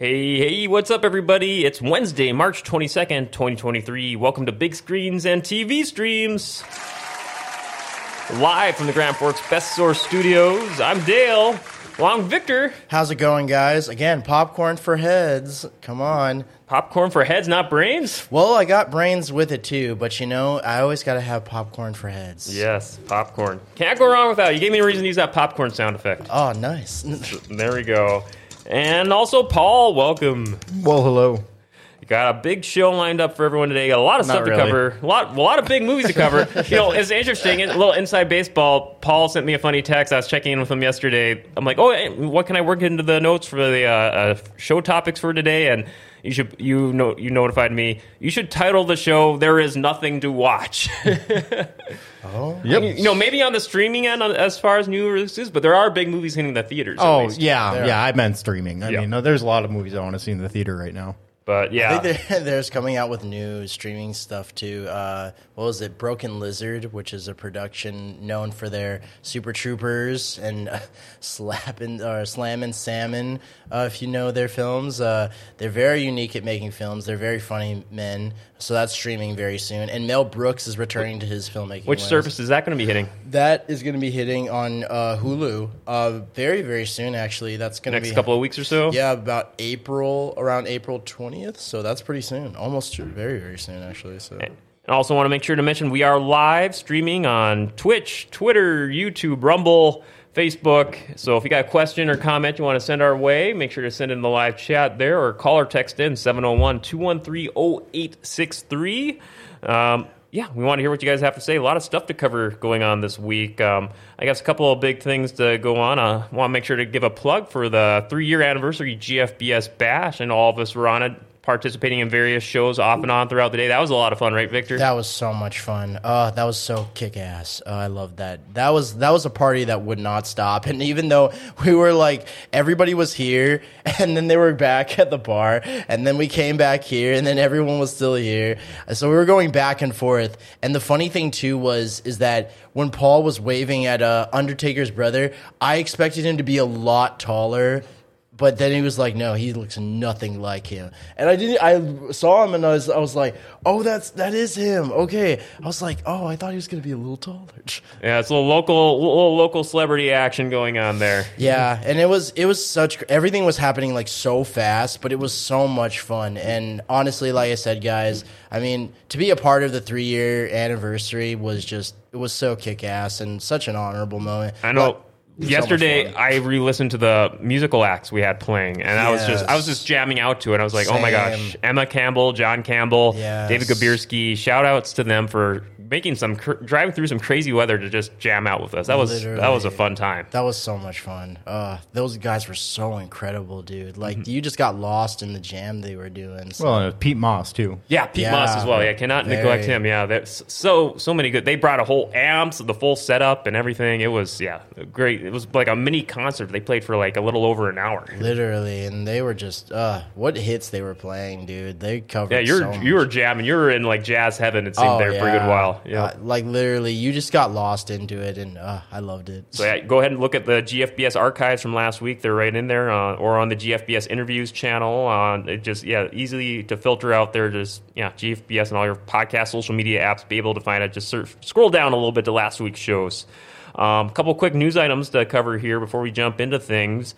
Hey, what's up, everybody? It's Wednesday, March 22nd, 2023. Welcome to Big Screens and TV Streams. Live from the Grand Forks Best Source Studios, I'm Dale. Long Victor. How's it going, guys? Again, popcorn for heads. Come on. Popcorn for heads, not brains? Well, I got brains with it, too. But, you know, I always got to have popcorn for heads. Yes, popcorn. Can't go wrong without it. You gave me a reason to use that popcorn sound effect. Oh, nice. There we go. And also, Paul, welcome. Well, hello. Got a big show lined up for everyone today. Got a lot of stuff to cover. A lot of big movies to cover. You know, it's interesting. A little inside baseball. Paul sent me a funny text. I was checking in with him yesterday. I'm like, oh, hey, what can I work into the notes for the show topics for today? And you notified me. You should title the show "There Is Nothing to Watch." Oh, yep. You know, maybe on the streaming end, as far as new releases, but there are big movies hitting the theaters. Oh, yeah. I meant streaming. I mean, there's a lot of movies I want to see in the theater right now. But yeah, I think there's coming out with new streaming stuff too. What was it? Broken Lizard, which is a production known for their Super Troopers and Slamming Salmon. If you know their films, they're very unique at making films. They're very funny men. So that's streaming very soon. And Mel Brooks is returning to his filmmaking. Which service is that going to be hitting? That is going to be hitting on Hulu very, very soon. Actually, that's going to be next couple of weeks or so. Yeah, about around April 20th. So that's pretty soon. Almost very, very soon, actually. So. And I also want to make sure to mention we are live streaming on Twitch, Twitter, YouTube, Rumble, Facebook. So if you got a question or comment you want to send our way, make sure to send it in the live chat there or call or text in 701-213-0863. Yeah, we want to hear what you guys have to say. A lot of stuff to cover going on this week. I guess a couple of big things to go on. I want to make sure to give a plug for the 3-year anniversary GFBS Bash, and all of us were on it, participating in various shows off and on throughout the day. That was a lot of fun, right, Victor? That was so much fun. That was so kick-ass. I loved that. That was a party that would not stop. And even though we were like, everybody was here, and then they were back at the bar, and then we came back here, and then everyone was still here. So we were going back and forth. And the funny thing, too, is that when Paul was waving at Undertaker's brother, I expected him to be a lot taller. But then he was like, no, he looks nothing like him. And I saw him, and I was like, oh, that is him. Okay. I was like, oh, I thought he was going to be a little taller. Yeah, it's a little local celebrity action going on there. Yeah, and it was such, everything was happening like so fast, but it was so much fun. And honestly, like I said, guys, I mean, to be a part of the 3-year anniversary was so kick-ass and such an honorable moment. I know. But, yesterday, I re-listened to the musical acts we had playing, and I was just jamming out to it. I was like, same. Oh my gosh, Emma Campbell, John Campbell, yes. David Gabierski, shout-outs to them for making driving through some crazy weather to just jam out with us. That was a fun time. That was so much fun. Those guys were so incredible, dude. Like, you just got lost in the jam they were doing. So. Well, and Pete Moss, too. Yeah, Pete Moss as well. Yeah, I cannot neglect him. Yeah, that's so many good. They brought a whole amps, the full setup and everything. It was, great. It was like a mini concert. They played for like a little over an hour. Literally, and they were just what hits they were playing, dude. They covered. Yeah, you were jamming. You were in like jazz heaven. It seemed for a good while. Yeah, like literally, you just got lost into it, and I loved it. So yeah, go ahead and look at the GFBS archives from last week. They're right in there, or on the GFBS interviews channel. It just easily to filter out there. Just GFBS and all your podcast, social media apps, be able to find it. Just scroll down a little bit to last week's shows. A couple quick news items to cover here before we jump into things.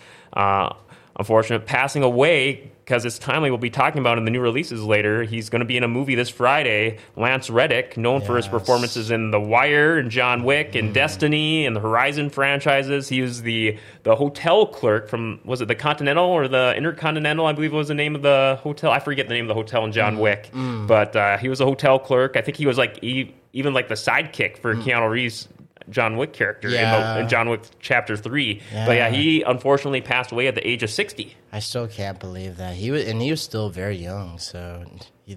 Unfortunate passing away, because it's timely, we'll be talking about in the new releases later. He's going to be in a movie this Friday, Lance Reddick, known for his performances in The Wire and John Wick and Destiny and the Horizon franchises. He was the hotel clerk from, was it the Continental or the Intercontinental, I believe was the name of the hotel. I forget the name of the hotel in John Wick, but he was a hotel clerk. I think he was like even like the sidekick for Keanu Reeves' John Wick character in John Wick Chapter 3. Yeah. But yeah, he unfortunately passed away at the age of 60. I still can't believe that. He was still very young, so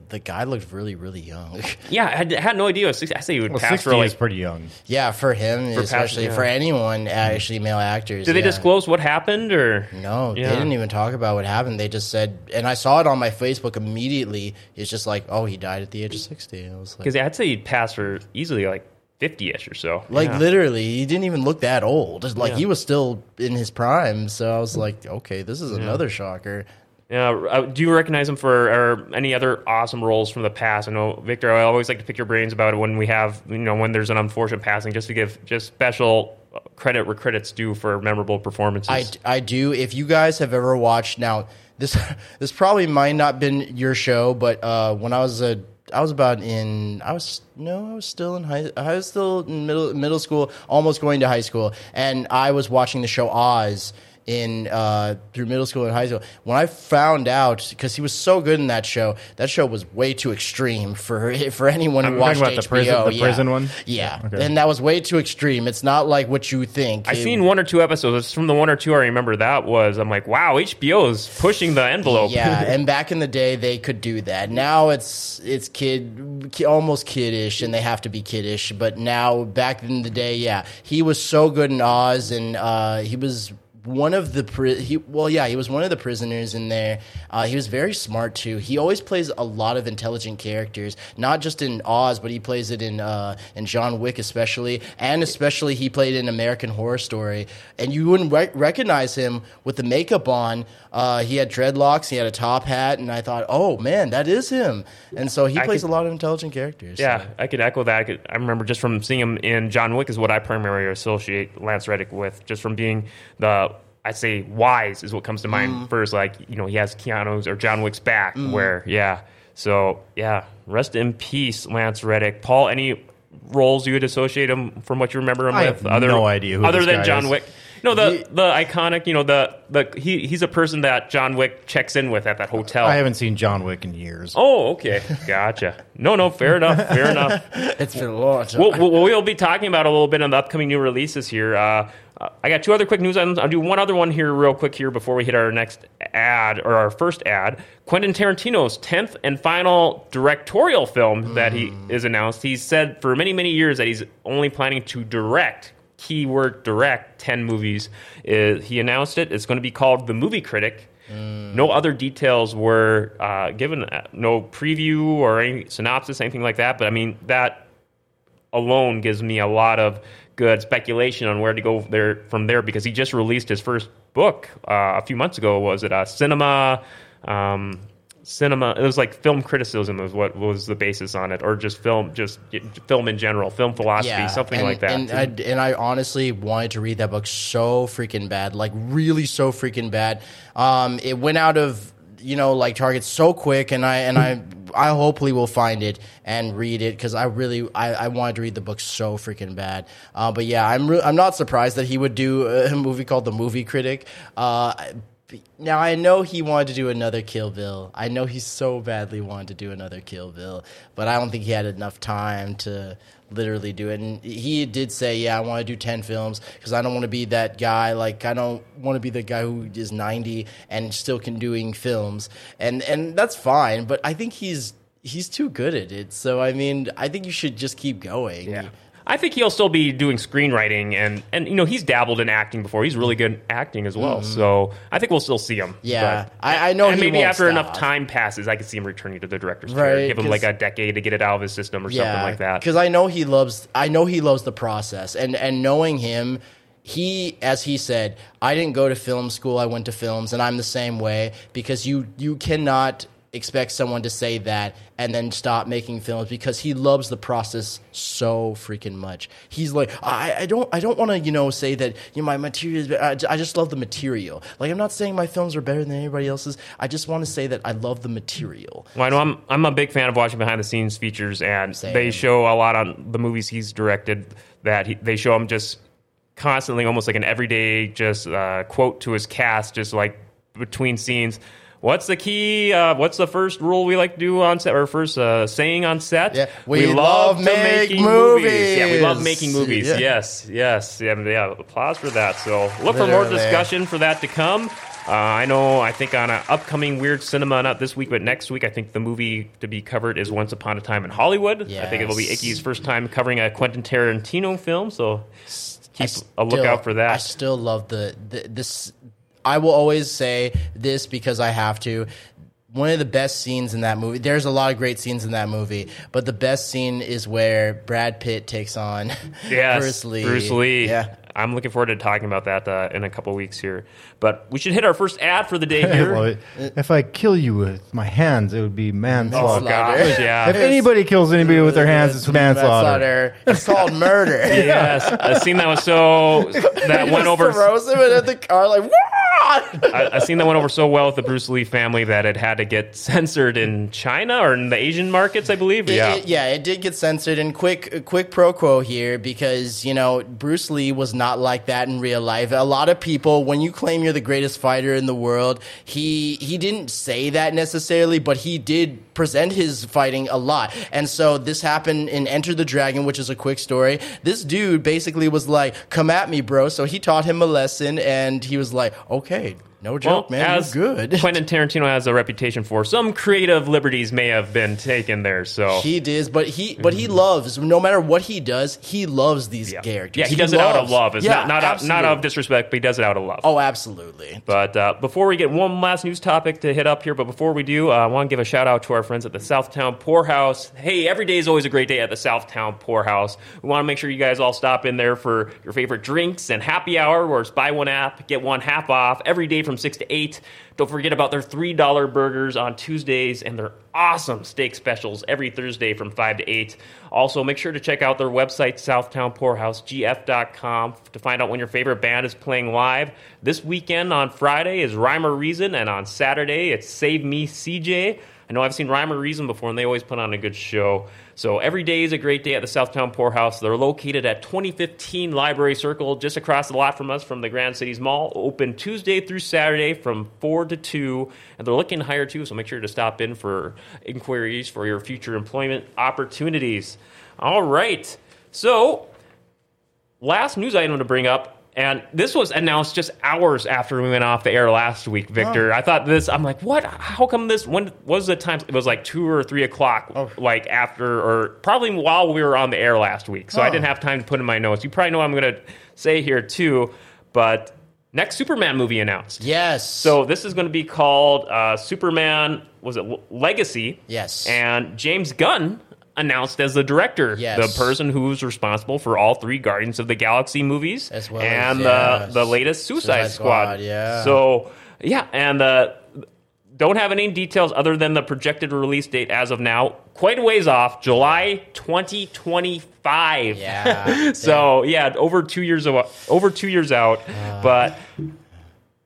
the guy looked really, really young. Yeah, I had no idea. I say he would pass 60 for like... is pretty young. Yeah, for him, especially for anyone, actually, male actors. Did they disclose what happened? Or no, they didn't even talk about what happened. They just said, and I saw it on my Facebook immediately, it's just like, oh, he died at the age of 60. Because I'd say he'd pass for easily like 50-ish or so. Like, literally, he didn't even look that old. Like, he was still in his prime, so I was like, okay, this is another shocker. Do you recognize him for any other awesome roles from the past? I know, Victor, I always like to pick your brains about it when we have, you know, when there's an unfortunate passing, just to give just special credit where credit's due for memorable performances. I do. If you guys have ever watched, now this probably might not been your show, but when I was still in middle school, almost going to high school, and I was watching the show Oz through middle school and high school. When I found out, because he was so good in that show was way too extreme for anyone who watched about HBO. The prison one? Yeah. Okay. And that was way too extreme. It's not like what you think. I've seen one or two episodes. It's from the one or two I remember that was. I'm like, wow, HBO is pushing the envelope. Yeah, and back in the day, they could do that. Now it's almost kiddish, and they have to be kiddish. But now, back in the day, yeah. He was so good in Oz, and he was... he was one of the prisoners in there. He was very smart too. He always plays a lot of intelligent characters, not just in Oz, but he plays it in John Wick especially he played in American Horror Story. And you wouldn't recognize him with the makeup on. He had dreadlocks, he had a top hat, and I thought, oh man, that is him. And so he plays a lot of intelligent characters. Yeah, so. I could echo that. I remember just from seeing him in John Wick is what I primarily associate Lance Reddick with, just from being the... I'd say wise is what comes to mind first. Like, you know, he has Keanu's or John Wick's back where, yeah. So, yeah, rest in peace, Lance Reddick. Paul, any roles you would associate him from what you remember him with? I have no idea who other than John Wick. No, the iconic, you know, he's a person that John Wick checks in with at that hotel. I haven't seen John Wick in years. Oh, okay. Gotcha. No, fair enough. It's been a long time. We'll be talking about a little bit on the upcoming new releases here. I got two other quick news items. I'll do one other one here real quick here before we hit our next ad, or our first ad. Quentin Tarantino's 10th and final directorial film that he is announced. He's said for many, many years that he's only planning to direct, keyword direct, 10 movies. He announced it. It's going to be called The Movie Critic. No other details were given, no preview or any synopsis, anything like that. But, I mean, that alone gives me a lot of good speculation on where to go from there because he just released his first book a few months ago. Was it cinema? It was like film criticism is what was the basis on it, or just film in general, film philosophy, like that. And I honestly wanted to read that book so freaking bad, like really so freaking bad. It went out of, you know, like Target so quick, and I hopefully will find it and read it because I wanted to read the book so freaking bad. But yeah, I'm not surprised that he would do a movie called The Movie Critic. Now, I know he wanted to do another Kill Bill. I know he so badly wanted to do another Kill Bill, but I don't think he had enough time to literally do it. And he did say, I want to do 10 films because I don't want to be that guy. Like, I don't want to be the guy who is 90 and still can doing films. And that's fine, but I think he's too good at it. So, I mean, I think you should just keep going. Yeah. I think he'll still be doing screenwriting, and you know, he's dabbled in acting before. He's really good at acting as well, so I think we'll still see him. Yeah, I know. And he maybe won't after stop. Enough time passes, I could see him returning to the director's chair, give him like a decade to get it out of his system or something like that. Because I know he loves the process, and knowing him. He, as he said, I didn't go to film school. I went to films, and I'm the same way because you cannot expect someone to say that and then stop making films because he loves the process so freaking much. He's like, I don't want to, you know, say that, you know, my material is, I just love the material. Like, I'm not saying my films are better than anybody else's. I just want to say that I love the material. Well, I know I'm a big fan of watching behind the scenes features, and they show a lot on the movies he's directed that they show him just constantly, almost like an everyday just quote to his cast, just like between scenes. What's the key? What's the first rule we like to do on set, or first saying on set? Yeah. We love making movies. Yeah, we love making movies. Yeah. Yes. Yeah, applause for that. So look for more discussion for that to come. I know, I think on an upcoming Weird Cinema, not this week, but next week, I think the movie to be covered is Once Upon a Time in Hollywood. Yes. I think it'll be Icky's first time covering a Quentin Tarantino film, so keep a lookout for that. I still love this. I will always say this because I have to. One of the best scenes in that movie, there's a lot of great scenes in that movie, but the best scene is where Brad Pitt takes on Bruce Lee. I'm looking forward to talking about that in a couple weeks here. But we should hit our first ad for the day here. Well, if I kill you with my hands, it would be manslaughter. Oh, gosh, yeah. If anybody kills anybody with their hands, it's manslaughter. It's called murder. Yes. I've seen that one. So that went over. Throws him in the car like, I've seen that went over so well with the Bruce Lee family that it had to get censored in China or in the Asian markets, I believe. It did get censored. And quick pro quo here, because, you know, Bruce Lee was not like that in real life. A lot of people, when you claim you're the greatest fighter in the world, he didn't say that necessarily, but he did present his fighting a lot. And so this happened in Enter the Dragon, which is a quick story. This dude basically was like, come at me, bro. So he taught him a lesson, and he was like, okay, no joke, well, man, you're good. Quentin Tarantino has a reputation for some creative liberties may have been taken there. So he did, but he loves, no matter what he does, he loves these characters. Yeah, he does it out of love. It's not out of disrespect, but he does it out of love. Oh, absolutely. But before we get one last news topic to hit up here, but before we do, I want to give a shout out to our friends at the Southtown Poorhouse. Hey, every day is always a great day at the Southtown Poorhouse. We want to make sure you guys all stop in there for your favorite drinks and happy hour, where it's buy one app, get one half off every day from 6 to 8. Don't forget about their $3 burgers on Tuesdays and their awesome steak specials every Thursday from 5 to 8. Also, make sure to check out their website, SouthtownPoorhouseGF.com, to find out when your favorite band is playing live. This weekend on Friday is Rhyme or Reason, and on Saturday it's Save Me CJ. I know I've seen Rhyme or Reason before, and they always put on a good show. So every day is a great day at the Southtown Poorhouse. They're located at 2015 Library Circle, just across the lot from us from the Grand Cities Mall. Open Tuesday through Saturday from 4 to 2. And they're looking to hire, too, so make sure to stop in for inquiries for your future employment opportunities. All right. So last news item to bring up. And this was announced just hours after we went off the air last week, Victor. Oh. I thought this, I'm like, what? How come this? When was the time? It was like 2 or 3 o'clock, like after, or probably while we were on the air last week. So I didn't have time to put in my notes. You probably know what I'm going to say here, too. But next Superman movie announced. Yes. So this is going to be called Superman, was it Legacy? Yes. And James Gunn announced as the director, the person who's responsible for all 3 Guardians of the Galaxy movies, as well and the latest Suicide Squad. Yeah. So, yeah, and don't have any details other than the projected release date as of now. Quite a ways off, July 2025. Yeah. So, yeah, over 2 years out, but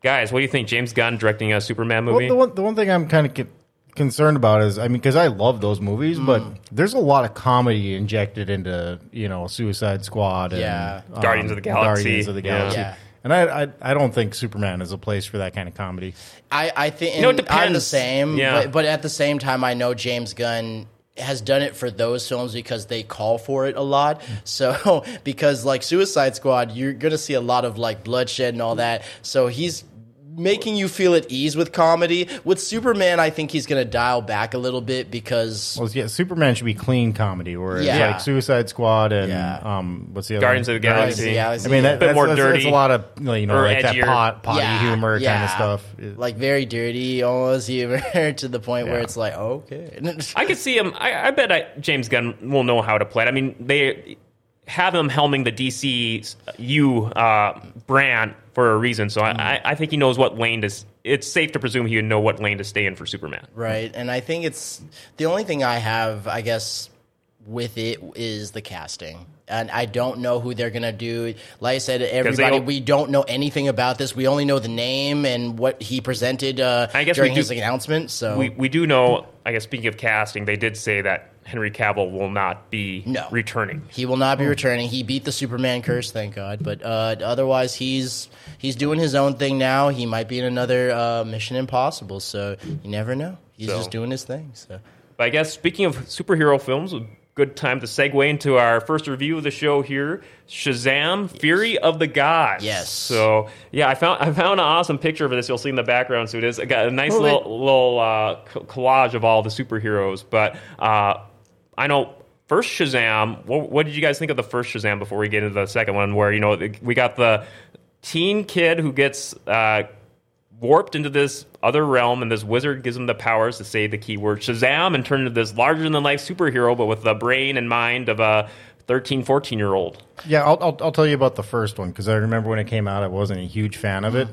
guys, what do you think? James Gunn directing a Superman movie? Well, the one thing I'm kind of concerned about is, I mean, because I love those movies, but there's a lot of comedy injected into, you know, Suicide Squad and Guardians of the Galaxy. Yeah. And I don't think Superman is a place for that kind of comedy. I think, you know, it depends. I'm the same, but at the same time, I know James Gunn has done it for those films because they call for it a lot. So because like Suicide Squad, you're gonna see a lot of like bloodshed and all that. So he's making you feel at ease with comedy. With Superman, I think he's going to dial back a little bit because... Well, yeah, Superman should be clean comedy, whereas like Suicide Squad and what's the other Guardians one? Of the Galaxy. I mean, that's a bit more dirty. That's a lot of, you know, like edgier, that potty humor kind of stuff. Like very dirty, almost humor to the point where it's like, okay. I could see him. I bet James Gunn will know how to play it. I mean, they have him helming the DCU brand for a reason, so I think he knows what lane to... It's safe to presume he would know what lane to stay in for Superman. Right, and I think it's... The only thing I have, I guess, with it is the casting. And I don't know who they're going to do. Like I said, everybody, we don't know anything about this. We only know the name and what he presented during his announcement. So we do know, I guess, speaking of casting, they did say that Henry Cavill will not be returning. He will not be returning. He beat the Superman curse, thank God. But otherwise, he's doing his own thing now. He might be in another Mission Impossible, so you never know. He's just doing his thing. So, but I guess, speaking of superhero films, good time to segue into our first review of the show here, Shazam: Fury of the Gods. Yes. So, yeah, I found an awesome picture of this. You'll see in the background soon. It's got a nice little collage of all the superheroes, but... I know, first Shazam, what did you guys think of the first Shazam before we get into the second one, where, you know, we got the teen kid who gets warped into this other realm, and this wizard gives him the powers to say the keyword Shazam and turn into this larger-than-life superhero, but with the brain and mind of a 13, 14-year-old. Yeah, I'll tell you about the first one, because I remember when it came out, I wasn't a huge fan of it.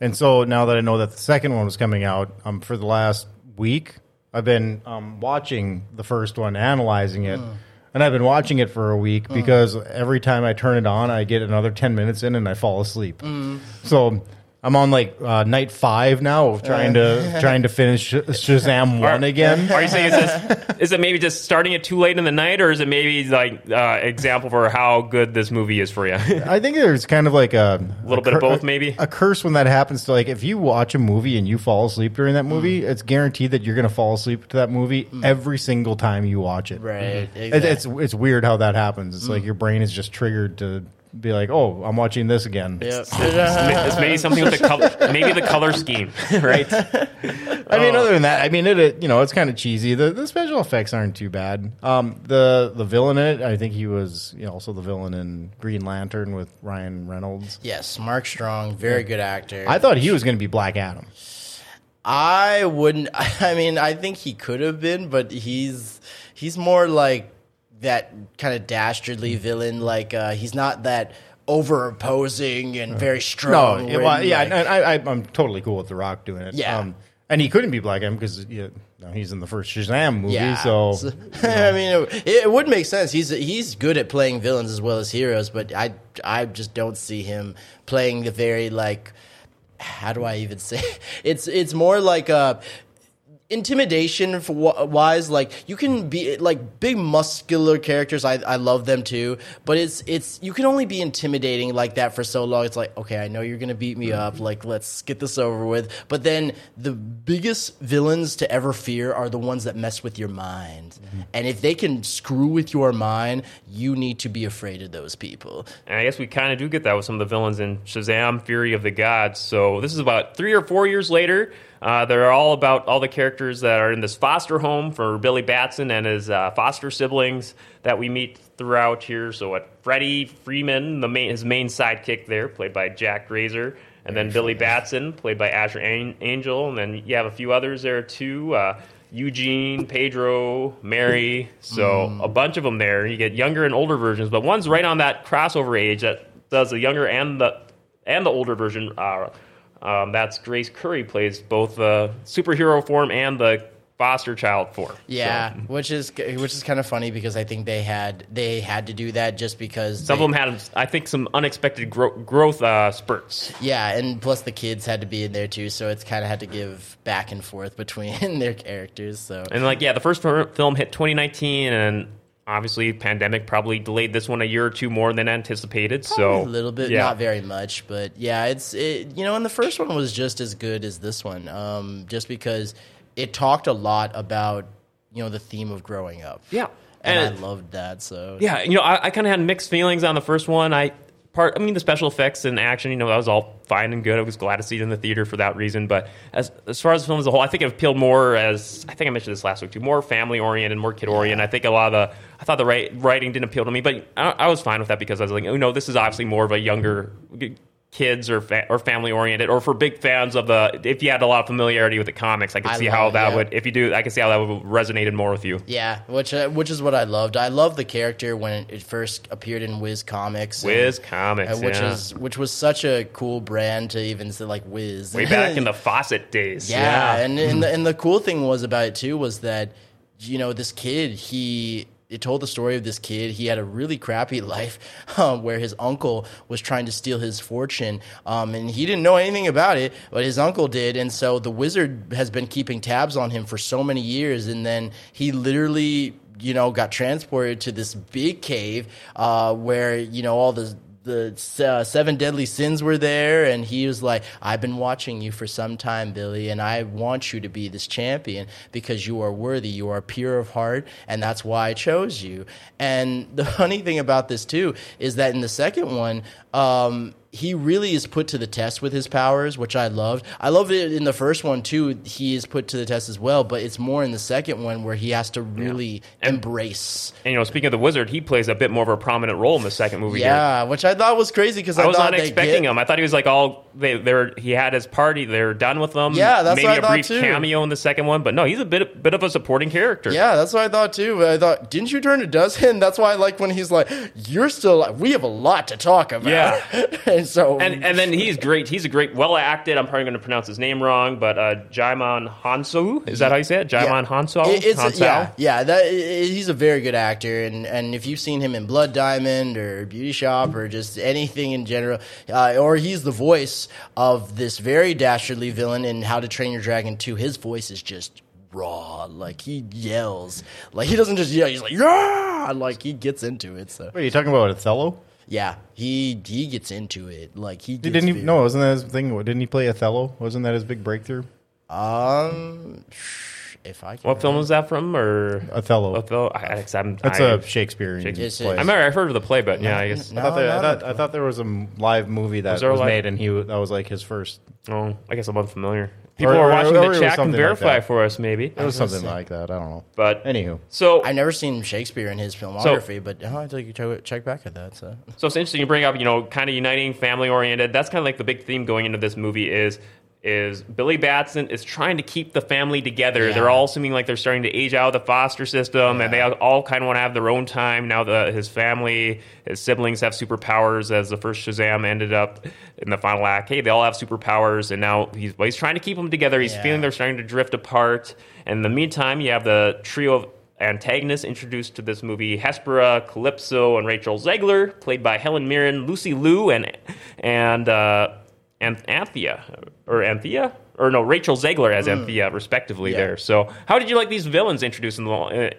And so now that I know that the second one was coming out, for the last week, I've been watching the first one, analyzing it. And I've been watching it for a week because every time I turn it on, I get another 10 minutes in and I fall asleep. So I'm on like night 5 now of trying to finish Shazam 1 again. Are you saying is it maybe just starting it too late in the night, or is it maybe like example for how good this movie is for you? I think there's kind of like a little bit of both, maybe a curse when that happens. To like if you watch a movie and you fall asleep during that movie, it's guaranteed that you're going to fall asleep to that movie every single time you watch it. Right? Exactly. It's weird how that happens. It's like your brain is just triggered to be like, oh, I'm watching this again. Yep. It's maybe something with the color, maybe the color scheme, right? I mean, other than that, I mean, it's kind of cheesy. The special effects aren't too bad. The villain in it, I think he was also the villain in Green Lantern with Ryan Reynolds. Yes, Mark Strong, very good actor. I thought he was going to be Black Adam. I wouldn't. I mean, I think he could have been, but he's more like that kind of dastardly villain, like he's not that overimposing and very strong. No, I'm totally cool with The Rock doing it. Yeah, and he couldn't be Black Adam because he's in the first Shazam movie. Yeah. So I mean, it would make sense. He's good at playing villains as well as heroes, but I just don't see him playing the very like. How do I even say it? It's more like a. Intimidation wise, like you can be like big muscular characters. I love them too, but it's you can only be intimidating like that for so long. It's like, okay, I know you're gonna beat me up. Like, let's get this over with. But then the biggest villains to ever fear are the ones that mess with your mind. Mm-hmm. And if they can screw with your mind, you need to be afraid of those people. And I guess we kind of do get that with some of the villains in Shazam: Fury of the Gods. So this is about 3 or 4 years later. They're all about all the characters that are in this foster home for Billy Batson and his foster siblings that we meet throughout here. So what Freddie Freeman, his main sidekick there, played by Jack Grazer, and then Billy Batson, played by Asher Angel, and then you have a few others there too, Eugene, Pedro, Mary, so a bunch of them there. You get younger and older versions, but one's right on that crossover age that does the younger and the older version. That's Grace Curry plays both the superhero form and the foster child form. Yeah, so. which is kind of funny because I think they had to do that just because some of them had, I think, some unexpected growth spurts. Yeah, and plus the kids had to be in there too, so it's kind of had to give back and forth between their characters. So and the first film hit 2019 and. Obviously, pandemic probably delayed this one a year or two more than anticipated. Probably a little bit, not very much, but and the first one was just as good as this one, just because it talked a lot about the theme of growing up. Yeah, and I loved that. So I kind of had mixed feelings on the first one. I mean, the special effects and action, that was all fine and good. I was glad to see it in the theater for that reason. But as far as the film as a whole, I think it appealed more as, I think I mentioned this last week too, more family-oriented, more kid-oriented. I think I thought the writing didn't appeal to me, but I was fine with that because I was like, this is obviously more of a younger kids or family-oriented, or for big fans of if you had a lot of familiarity with the comics, I could see how that would have resonated more with you. Yeah, which is what I loved. I loved the character when it first appeared in Wiz Comics. Which was such a cool brand to even say, like, Wiz. Way back in the Fawcett days. Yeah, and the cool thing was about it, too, was that, this kid, it told the story of this kid. He had a really crappy life where his uncle was trying to steal his fortune, and he didn't know anything about it, but his uncle did, and so the wizard has been keeping tabs on him for so many years, and then he literally, got transported to this big cave where, all the seven deadly sins were there, and he was like, I've been watching you for some time, Billy, and I want you to be this champion because you are worthy, you are pure of heart, and that's why I chose you. And the funny thing about this, too, is that in the second one, he really is put to the test with his powers, which I loved. I loved it in the first one, too. He is put to the test as well, but it's more in the second one where he has to really embrace. And, you know, speaking of the wizard, he plays a bit more of a prominent role in the second movie. Yeah, which I thought was crazy because I was not expecting him. I thought he was like all he had his party. They're done with him. Yeah, that's what I thought, too. Maybe a brief cameo in the second one, but no, he's a bit of a supporting character. Yeah, that's what I thought, too. I thought, didn't you turn to Dustin? That's why I like when he's like, you're still, we have a lot to talk about. Yeah. And then he's great. He's a great, well-acted, I'm probably going to pronounce his name wrong, but Djimon Hounsou. Is that how you say it? Djimon Hounsou? He's a very good actor. And if you've seen him in Blood Diamond or Beauty Shop or just anything in general, or he's the voice of this very dastardly villain in How to Train Your Dragon 2, his voice is just raw. Like, he yells. Like, he doesn't just yell. He's like, yeah! Like, he gets into it. So. Wait, are you talking about Othello? Yeah, he gets into it. Like he didn't even, no, wasn't that his thing? Didn't he play Othello? Wasn't that his big breakthrough? If I can. What film was that from? Or Othello. That's a Shakespearean play. I remember I've heard of the play, but I guess I thought there was a live movie that was made, and that was like his first. Oh, I guess I'm unfamiliar. People are watching the chat and verify like for us, maybe. It was something like that. I don't know. But anywho. So I've never seen Shakespeare in his filmography, but I think you check back at that. So it's interesting you bring up, you know, kind of uniting, family-oriented. That's kind of like the big theme going into this movie is Billy Batson is trying to keep the family together. Yeah. They're all seeming like they're starting to age out of the foster system, and they all kind of want to have their own time. Now his family, his siblings have superpowers, as the first Shazam ended up in the final act. Hey, they all have superpowers, and now he's trying to keep them together. He's feeling they're starting to drift apart. And in the meantime, you have the trio of antagonists introduced to this movie: Hespera, Calypso, and Rachel Zegler, played by Helen Mirren, Lucy Liu, and Rachel Zegler as Anthea, respectively. There. So, how did you like these villains introduced for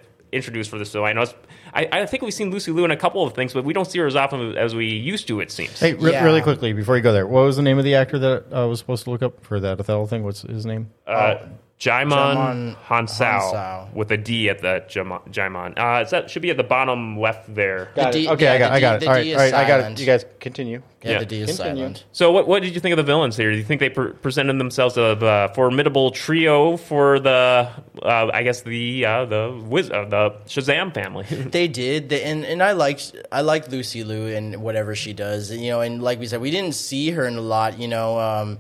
this film? I know I think we've seen Lucy Liu in a couple of things, but we don't see her as often as we used to, it seems. Hey, really quickly before you go there, what was the name of the actor that I was supposed to look up for that Othello thing? What's his name? Djimon Hounsou, with a D at the Djimon. That should be at the bottom left there. I got it. All right, I got it. You guys continue. Yeah, the D is silent. So what did you think of the villains here? Do you think they presented themselves as a formidable trio for the Shazam family? They did. And I liked Lucy Liu and whatever she does. You know, and like we said, we didn't see her in a lot, you know,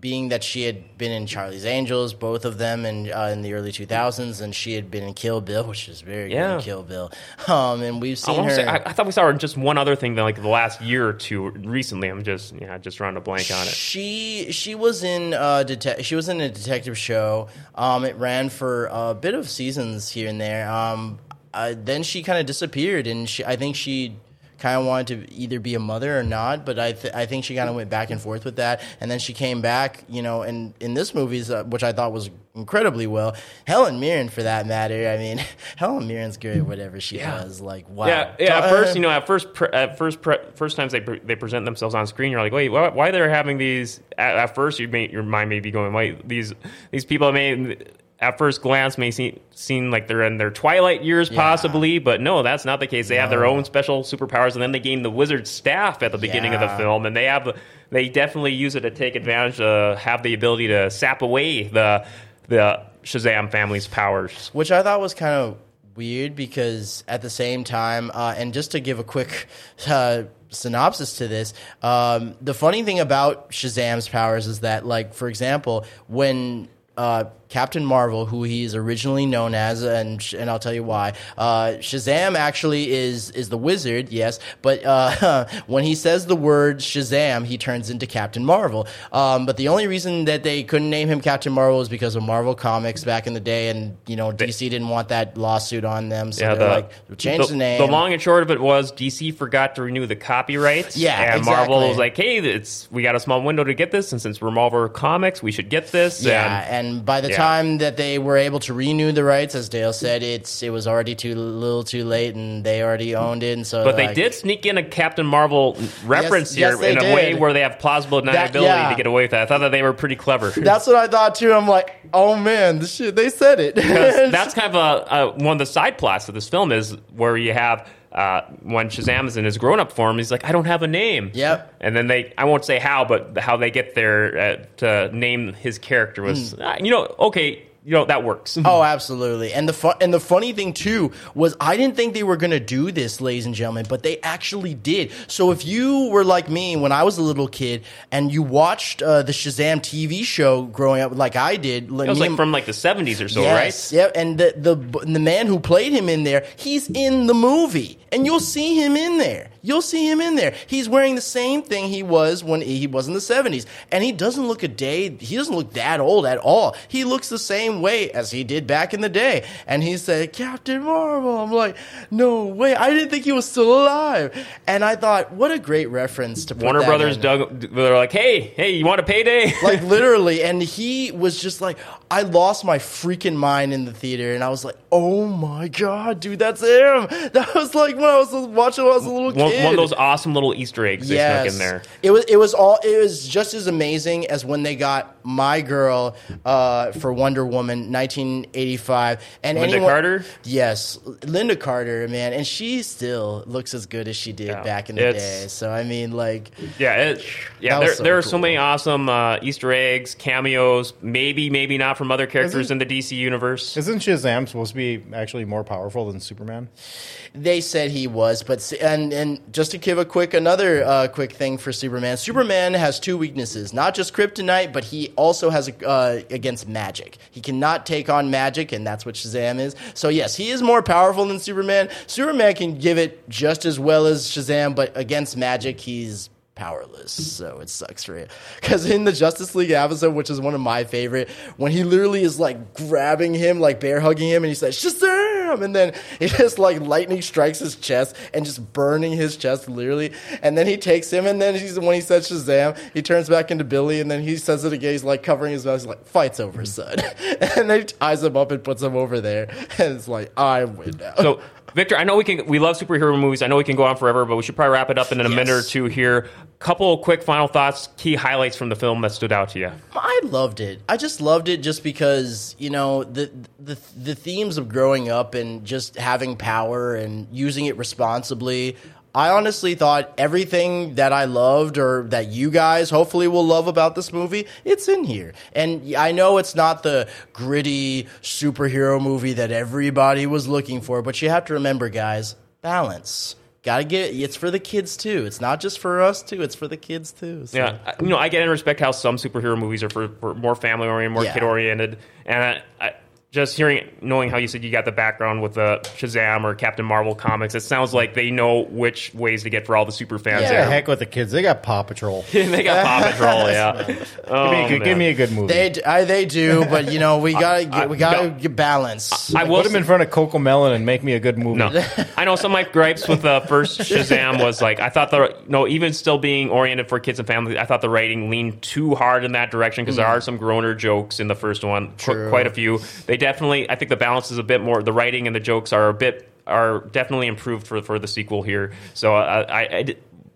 being that she had been in Charlie's Angels, both of them in the early 2000s, and she had been in Kill Bill, which is very good in Kill Bill. And we've seen her. I thought we saw her in just one other thing than like the last year or two. Recently, I'm just drawing a blank on it. She was in a detective show. It ran for a bit of seasons here and there. Then she kind of disappeared, and I think she kind of wanted to either be a mother or not, but I think she kind of went back and forth with that, and then she came back, you know, and in this movie, which I thought was incredibly well. Helen Mirren, for that matter, I mean, Helen Mirren's good at whatever she does. Like, wow. Yeah. At first times they present themselves on screen, you're like, wait, why they're having these? At first, your mind may be going, wait, these people may. At first glance, may seem like they're in their twilight years, possibly, but no, that's not the case. They have their own special superpowers, and then they gain the wizard staff at the beginning of the film, and they definitely use it to take advantage, have the ability to sap away the Shazam family's powers, which I thought was kind of weird because at the same time, and just to give a quick synopsis to this, the funny thing about Shazam's powers is that, like, for example, when Captain Marvel, who he is originally known as, and I'll tell you why. Shazam actually is the wizard, yes, but when he says the word Shazam, he turns into Captain Marvel. But the only reason that they couldn't name him Captain Marvel is because of Marvel Comics back in the day, and you know DC didn't want that lawsuit on them, so they're like, change the name. The long and short of it was DC forgot to renew the copyrights, and exactly. Marvel was like, hey, we got a small window to get this, and since we're Marvel Comics, we should get this. And by the time that they were able to renew the rights, as Dale said, it was already too little, too late, and they already owned it. And so, but they did sneak in a Captain Marvel reference in a way where they have plausible deniability to get away with that. I thought that they were pretty clever. That's what I thought too. I'm like, oh man, they said it. That's kind of one of the side plots of this film is where you have when Shazam is in his grown-up form, he's like, I don't have a name. Yep. And then they, I won't say how, but how they get there to name his character was, you know, okay, you know, that works. Oh, absolutely. And the funny thing, too, was I didn't think they were going to do this, ladies and gentlemen, but they actually did. So if you were like me when I was a little kid and you watched the Shazam TV show growing up like I did. It was like from like the 70s or so, yes, right? Yeah, and the man who played him in there, he's in the movie. And you'll see him in there. You'll see him in there. He's wearing the same thing he was when he was in the 70s. And he doesn't look a day, he doesn't look that old at all. He looks the same way as he did back in the day. And he said, Captain Marvel. I'm like, no way. I didn't think he was still alive. And I thought, what a great reference to put Warner Brothers in. They're like, hey, you want a payday? Like, literally. And he was just like, I lost my freaking mind in the theater. And I was like, oh my God, dude, that's him. That was like when I was watching when I was a little kid. One of those awesome little Easter eggs they snuck in there. It was just as amazing as when they got my girl for Wonder Woman 1985 and Linda Carter. Yes, Linda Carter, man, and she still looks as good as she did back in the day. So I mean, like, there are so many awesome Easter eggs, cameos, maybe not from other characters in the DC universe. Isn't Shazam supposed to be actually more powerful than Superman? They said he was, but and just to give another quick thing for Superman. Superman has two weaknesses, not just kryptonite, but he also has against magic. He cannot take on magic, and that's what Shazam is. So yes, he is more powerful than Superman. Superman can give it just as well as Shazam, but against magic, he's powerless, so it sucks for him. Because in the Justice League episode, which is one of my favorite, when he literally is like grabbing him, like bear hugging him, and he says, Shazam! And then it just like lightning strikes his chest and just burning his chest, literally. And then he takes him, and then when he says Shazam, he turns back into Billy, and then he says it again. He's like covering his mouth. He's like, fight's over, son. And then he ties him up and puts him over there. And it's like, I win now. So, Victor, I know we love superhero movies. I know we can go on forever, but we should probably wrap it up in a minute or two here. Couple of quick final thoughts, key highlights from the film that stood out to you. I loved it. I just loved it just because, you know, the themes of growing up and just having power and using it responsibly. I honestly thought everything that I loved or that you guys hopefully will love about this movie, it's in here. And I know it's not the gritty superhero movie that everybody was looking for, but you have to remember, guys, balance. Gotta get it. It's for the kids too. It's not just for us too. It's for the kids too. So. Yeah, you know, I get and respect how some superhero movies are for more family oriented, more kid oriented, and I just knowing how you said you got the background with the Shazam or Captain Marvel comics, it sounds like they know which ways to get for all the super fans. Yeah, heck with the kids. They got Paw Patrol. They got Paw Patrol. Yeah, give me a good movie. They do, but you know we gotta get balance. I will put them in front of Cocomelon and make me a good movie. No. I know some of my gripes with the first Shazam was like I thought even still being oriented for kids and families, I thought the writing leaned too hard in that direction because there are some groaner jokes in the first one, quite a few. Definitely, I think the balance is a bit more. The writing and the jokes are definitely improved for the sequel here. So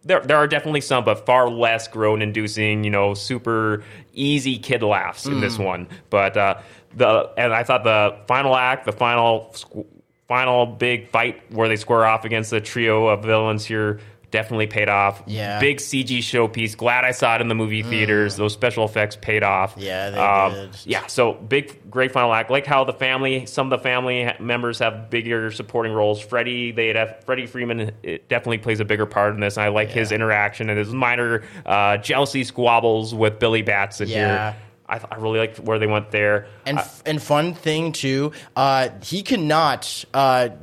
there are definitely some, but far less groan-inducing, you know, super easy kid laughs in this one. But I thought the final act, the final big fight where they square off against the trio of villains here. Definitely paid off. Yeah. Big CG showpiece. Glad I saw it in the movie theaters. Those special effects paid off. Yeah, they did. Yeah, so great final act. Like how some of the family members have bigger supporting roles. Freddie Freeman definitely plays a bigger part in this. And I like his interaction and his minor jealousy squabbles with Billy Batson here. I really liked where they went there. And fun thing, too, he cannot...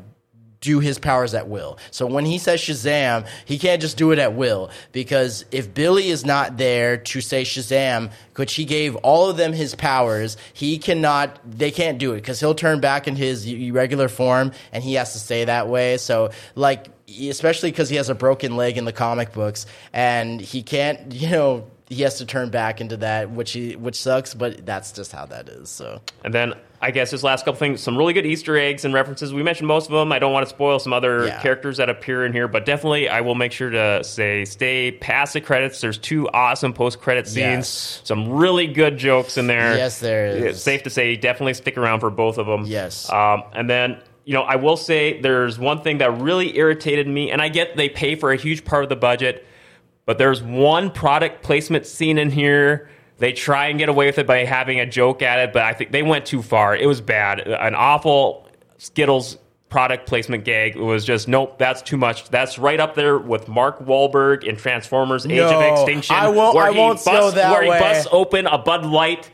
do his powers at will. So when he says Shazam, he can't just do it at will because if Billy is not there to say Shazam, which he gave all of them his powers, they can't do it because he'll turn back in his regular form and he has to stay that way. So like, especially because he has a broken leg in the comic books and he can't, you know, he has to turn back into that, which sucks, but that's just how that is. So and then I guess this last couple things, some really good Easter eggs and references. We mentioned most of them. I don't want to spoil some other characters that appear in here, but definitely I will make sure to say stay past the credits. There's two awesome post-credit scenes. Yes. Some really good jokes in there. Yes, there is. It's safe to say definitely stick around for both of them. Yes. And then... you know, I will say there's one thing that really irritated me, and I get they pay for a huge part of the budget, but there's one product placement scene in here. They try and get away with it by having a joke at it, but I think they went too far. It was bad. An awful Skittles product placement gag. It was just, nope, that's too much. That's right up there with Mark Wahlberg in Transformers Age of Extinction. Where he busts open a Bud Light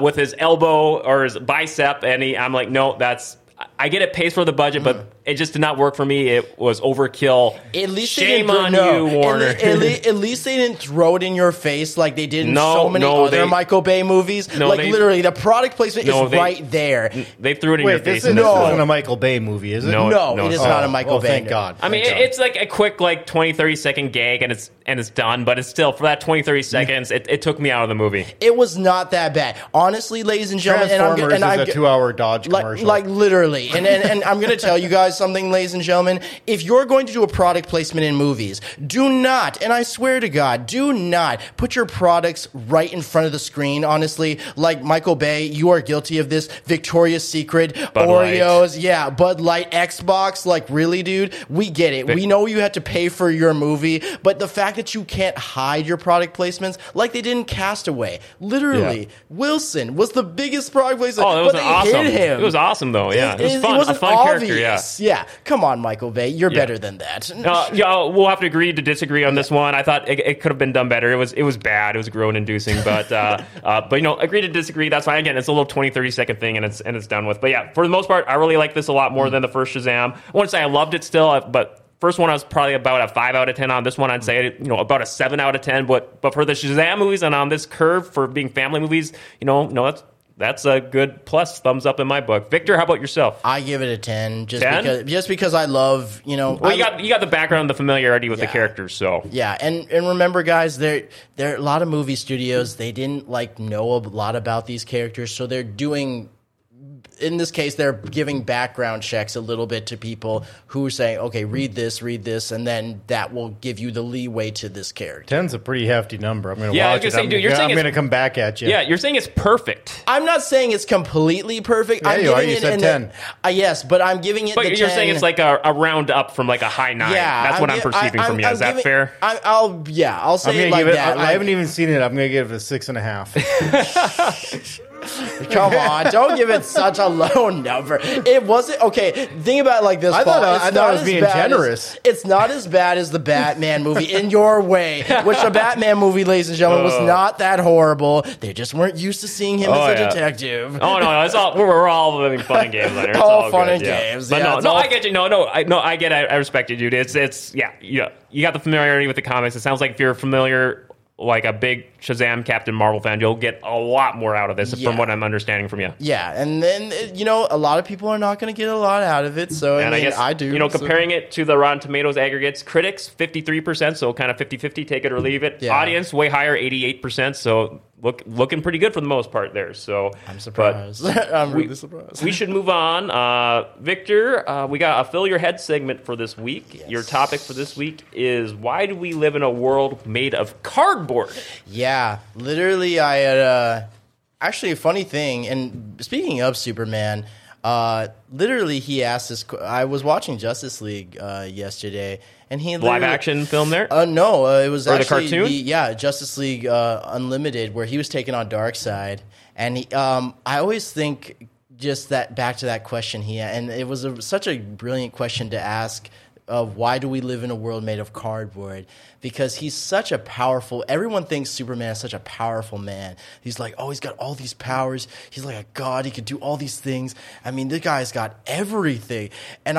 with his elbow or his bicep, and I'm like, no, that's... I get it pays for the budget, but it just did not work for me. It was overkill. At least Shame on you, Warner. At least they didn't throw it in your face like they did in so many other Michael Bay movies. Literally, the product placement is right there. They threw it in your face. This isn't a Michael Bay movie, is it? No, it is not a Michael Bay. Thank God. I mean, it's like a quick 20-30 second gag, and it's done, but it's still, for that 20-30 seconds, it took me out of the movie. It was not that bad. Honestly, ladies and gentlemen, Transformers is a 2-hour Dodge commercial. Like, literally. And I'm going to tell you guys something, ladies and gentlemen. If you're going to do a product placement in movies, do not, and I swear to God, do not put your products right in front of the screen, honestly. Like Michael Bay, you are guilty of this. Victoria's Secret, Bud Oreos, Bud Light, Xbox. Like, really, dude? We get it. We know you had to pay for your movie, but the fact that you can't hide your product placements, like they did in Castaway. Literally, Wilson was the biggest product placement, hid him. It was awesome, though, yeah. It was a fun character. Yeah. Come on, Michael Bay. You're better than that. We'll have to agree to disagree on this one. I thought it could have been done better. It was bad. It was groan-inducing. But, but you know, agree to disagree. That's fine. Again, it's a little 20-30 second thing, and it's done with. But, yeah, for the most part, I really like this a lot more than the first Shazam. I wouldn't say I loved it still, but... First one I was probably about a 5 out of 10 on. This one I'd say, you know, about a 7 out of 10. But for the Shazam movies and on this curve for being family movies, you know, no, that's a good plus, thumbs up in my book. Victor, how about yourself? I give it a 10 because I love, you know. Well, you got the background, the familiarity with the characters, so. Yeah, and remember, guys, there are a lot of movie studios, they didn't know a lot about these characters, so they're doing. In this case, they're giving background checks a little bit to people who say, okay, read this, and then that will give you the leeway to this character. 10's a pretty hefty number. I'm going to watch it. I'm going to come back at you. Yeah, you're saying it's perfect. I'm not saying it's completely perfect. Yeah, you said 10. Yes, but I'm giving it the 10. But you're saying it's like a round up from like a high 9. Yeah, that's what I'm perceiving from you. Is that fair? I'll say it like that. I haven't even seen it. I'm going to give it a 6.5. Come on, don't give it such a low number. It wasn't okay. Think about it like this. I thought I was being generous. It's not as bad as the Batman movie In Your Way, which the Batman movie, ladies and gentlemen, was not that horrible. They just weren't used to seeing him as a detective. Oh no, it's all we're all living fun and games later. It's all fun and games. Yeah. But I get you. I get. I respect you, dude. It's you got the familiarity with the comics. It sounds like if you're familiar. Like a big Shazam Captain Marvel fan, you'll get a lot more out of this from what I'm understanding from you. Yeah, and then, you know, a lot of people are not going to get a lot out of it, so I do. You know, comparing it to the Rotten Tomatoes aggregates, critics, 53%, so kind of 50-50, take it or leave it. Yeah. Audience, way higher, 88%, so... Looking pretty good for the most part there. So I'm surprised. I'm really surprised. We should move on. Victor, we got a Fill Your Head segment for this week. Yes. Your topic for this week is why do we live in a world made of cardboard? Yeah, literally I had actually a funny thing. And speaking of Superman, literally he asked this. I was watching Justice League yesterday. And he live action film there? No, it was actually the cartoon. Justice League Unlimited, where he was taking on Darkseid, and he, I always think just that back to that question he had, and it was such a brilliant question to ask of why do we live in a world made of cardboard? Because he's such a powerful... Everyone thinks Superman is such a powerful man. He's like, oh, he's got all these powers. He's like a god. He can do all these things. I mean, the guy's got everything. And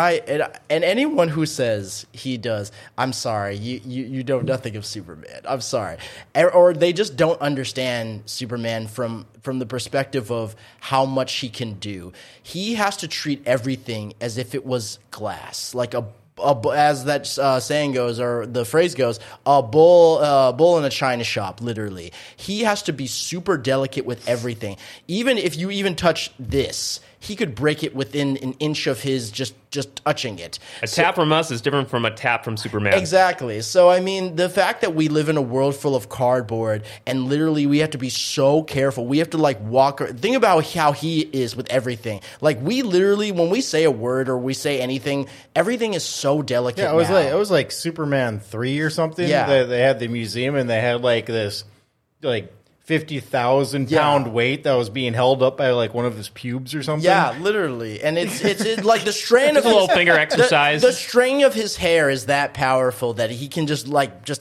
anyone who says he does, I'm sorry, you know nothing of Superman. I'm sorry. Or they just don't understand Superman from the perspective of how much he can do. He has to treat everything as if it was glass, like as that saying goes, or the phrase goes, a bull in a china shop, literally. He has to be super delicate with everything. Even if you even touch this, he could break it within an inch of his just touching it. A tap from us is different from a tap from Superman. Exactly. So, I mean, the fact that we live in a world full of cardboard and literally we have to be so careful. We have to, like, walk – think about how he is with everything. Like, we literally – when we say a word or we say anything, everything is so delicate. Yeah, it was like Superman 3 or something. Yeah. They had the museum and they had, like, this, like – 50,000-pound weight that was being held up by like one of his pubes or something. Yeah, literally, and it's like the strand of his little finger exercise. The string of his hair is that powerful that he can just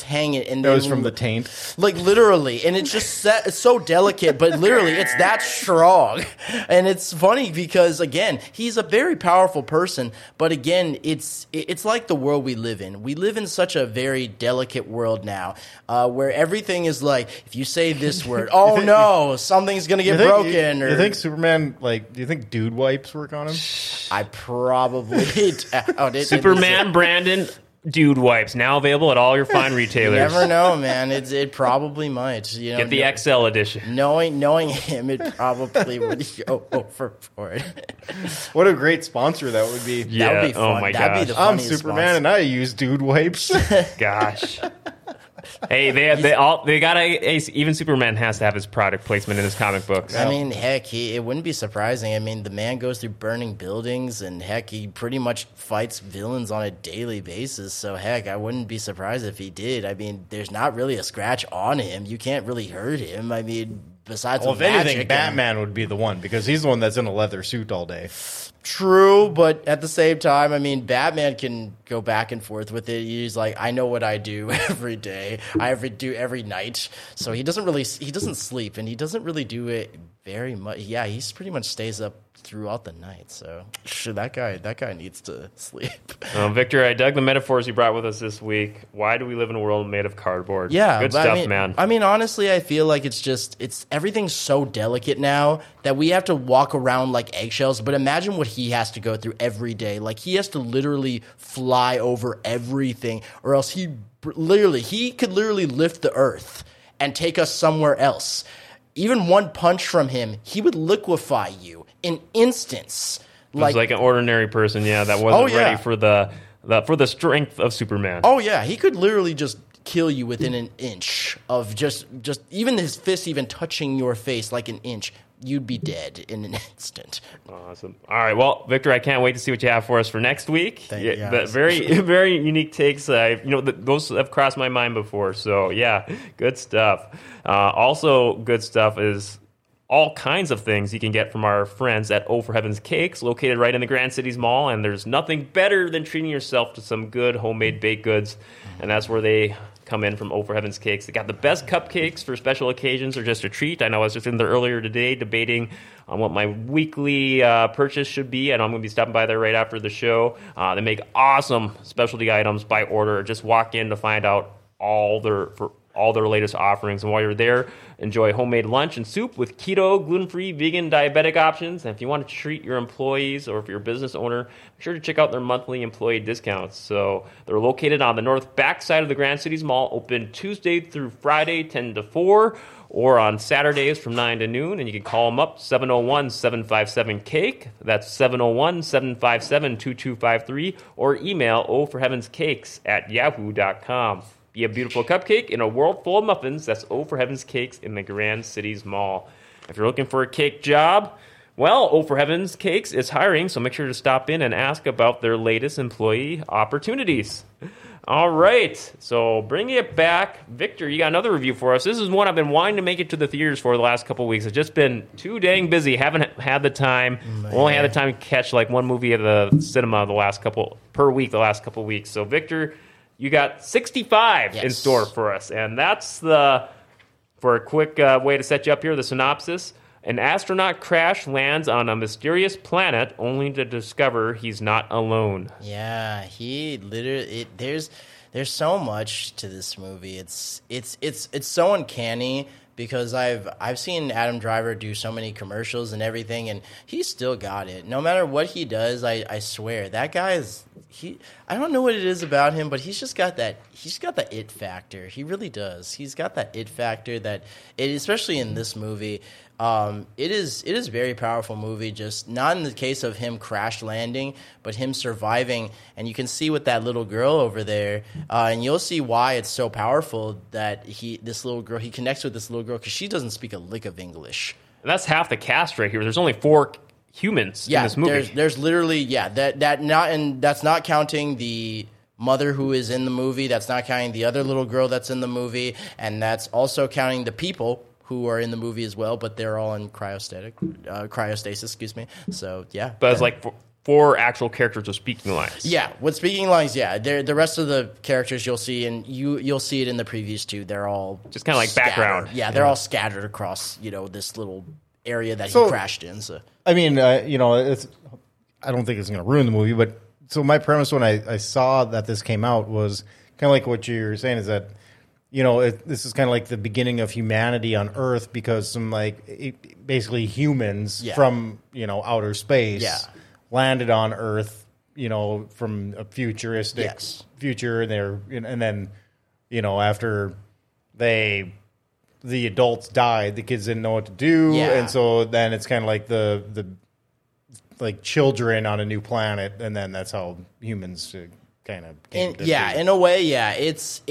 hang it. And it was from the taint, like literally, and it's just it's so delicate, but literally, it's that strong. And it's funny because again, he's a very powerful person, but again, it's like the world we live in. We live in such a very delicate world now, where everything is like if you say this word. Oh no! Something's gonna get broken. You think Superman? Like, do you think Dude Wipes work on him? I probably. Superman, Brandon, Dude Wipes now available at all your fine retailers. You never know, man. It probably might. You know, get the XL edition. Knowing him, it probably would go over for it. What a great sponsor that would be. Yeah. That would be fun. Oh my gosh. I'm Superman, and I use Dude Wipes. Gosh. Hey, even Superman has to have his product placement in his comic books. I mean, heck, it wouldn't be surprising. I mean, the man goes through burning buildings, and heck, he pretty much fights villains on a daily basis. So, heck, I wouldn't be surprised if he did. I mean, there's not really a scratch on him. You can't really hurt him. I mean, besides the magic. Well, if anything, Batman would be the one, because he's the one that's in a leather suit all day. True, but at the same time, I mean, Batman can go back and forth with it. He's like, I know what I do every day. I do every night. So he doesn't sleep, and he doesn't really do it very much. Yeah, he pretty much stays up throughout the night. So that guy needs to sleep. Victor, I dug the metaphors you brought with us this week. Why do we live in a world made of cardboard? Yeah, good stuff, man. I mean, honestly, I feel like it's everything's so delicate now that we have to walk around like eggshells. But imagine what he has to go through every day. Like, he has to literally fly over everything, or else he could literally lift the earth and take us somewhere else. Even one punch from him, he would liquefy you in instance. Like, it was like an ordinary person, yeah, that wasn't ready for the strength of Superman. Oh yeah, he could literally just kill you within an inch of just even his fist even touching your face, like an inch. You'd be dead in an instant. Awesome. All right. Well, Victor, I can't wait to see what you have for us for next week. Thank you. Very, very unique takes. Those have crossed my mind before. So, yeah, good stuff. Also, good stuff is all kinds of things you can get from our friends at Oh for Heaven's Cakes, located right in the Grand Cities Mall. And there's nothing better than treating yourself to some good homemade baked goods. And that's where they come in from Oh for Heaven's Cakes. They got the best cupcakes for special occasions or just a treat. I know I was just in there earlier today debating on what my weekly purchase should be, and I'm going to be stopping by there right after the show. They make awesome specialty items by order. Just walk in to find out all their latest offerings. And while you're there, enjoy homemade lunch and soup with keto, gluten-free, vegan, diabetic options. And if you want to treat your employees or if you're a business owner, be sure to check out their monthly employee discounts. So they're located on the north backside of the Grand Cities Mall, open Tuesday through Friday, 10 to 4, or on Saturdays from 9 to noon. And you can call them up, 701-757-CAKE. That's 701-757-2253. Or email ohforheavenscakes@yahoo.com. Be a beautiful cupcake in a world full of muffins. That's O for Heaven's Cakes in the Grand Cities Mall. If you're looking for a cake job, well, O for Heaven's Cakes is hiring, so make sure to stop in and ask about their latest employee opportunities. All right, so bringing it back, Victor, you got another review for us. This is one I've been wanting to make it to the theaters for the last couple of weeks. It's just been too dang busy. Haven't had the time. Man. Only had the time to catch like one movie at the cinema the last couple of weeks. So, Victor, you got 65 in store for us, and that's for a quick way to set you up here, the synopsis. An astronaut crash lands on a mysterious planet only to discover he's not alone. Yeah, he literally there's so much to this movie. It's so uncanny. Because I've seen Adam Driver do so many commercials and everything, and he's still got it. No matter what he does, I swear, that guy is I don't know what it is about him, but he's got that it factor. He really does. He's got that it factor that it, especially in this movie. It is a very powerful movie, just not in the case of him crash landing, but him surviving. And you can see with that little girl over there, and you'll see why it's so powerful that he connects with this little girl because she doesn't speak a lick of English. And that's half the cast right here. There's only four humans in this movie. There's literally that's not counting the mother who is in the movie. That's not counting the other little girl that's in the movie, and that's also counting the people who are in the movie as well, but they're all in cryostasis, excuse me. So, yeah. But it's like four actual characters with speaking lines. Yeah, with speaking lines, yeah. The rest of the characters you'll see, and you'll see it in the previews too, they're all just kind of like scattered. Background. Yeah, they're all scattered across, this little area that he crashed in. So. I mean, I don't think it's going to ruin the movie, but so my premise when I saw that this came out was kind of like what you're saying is that, this is kind of like the beginning of humanity on Earth because some basically humans from, outer space landed on Earth, from a futuristic future. And then, after the adults died, the kids didn't know what to do. Yeah. And so then it's kind of like the children on a new planet. And then that's how humans kind of came to be. In a way. Yeah. It's,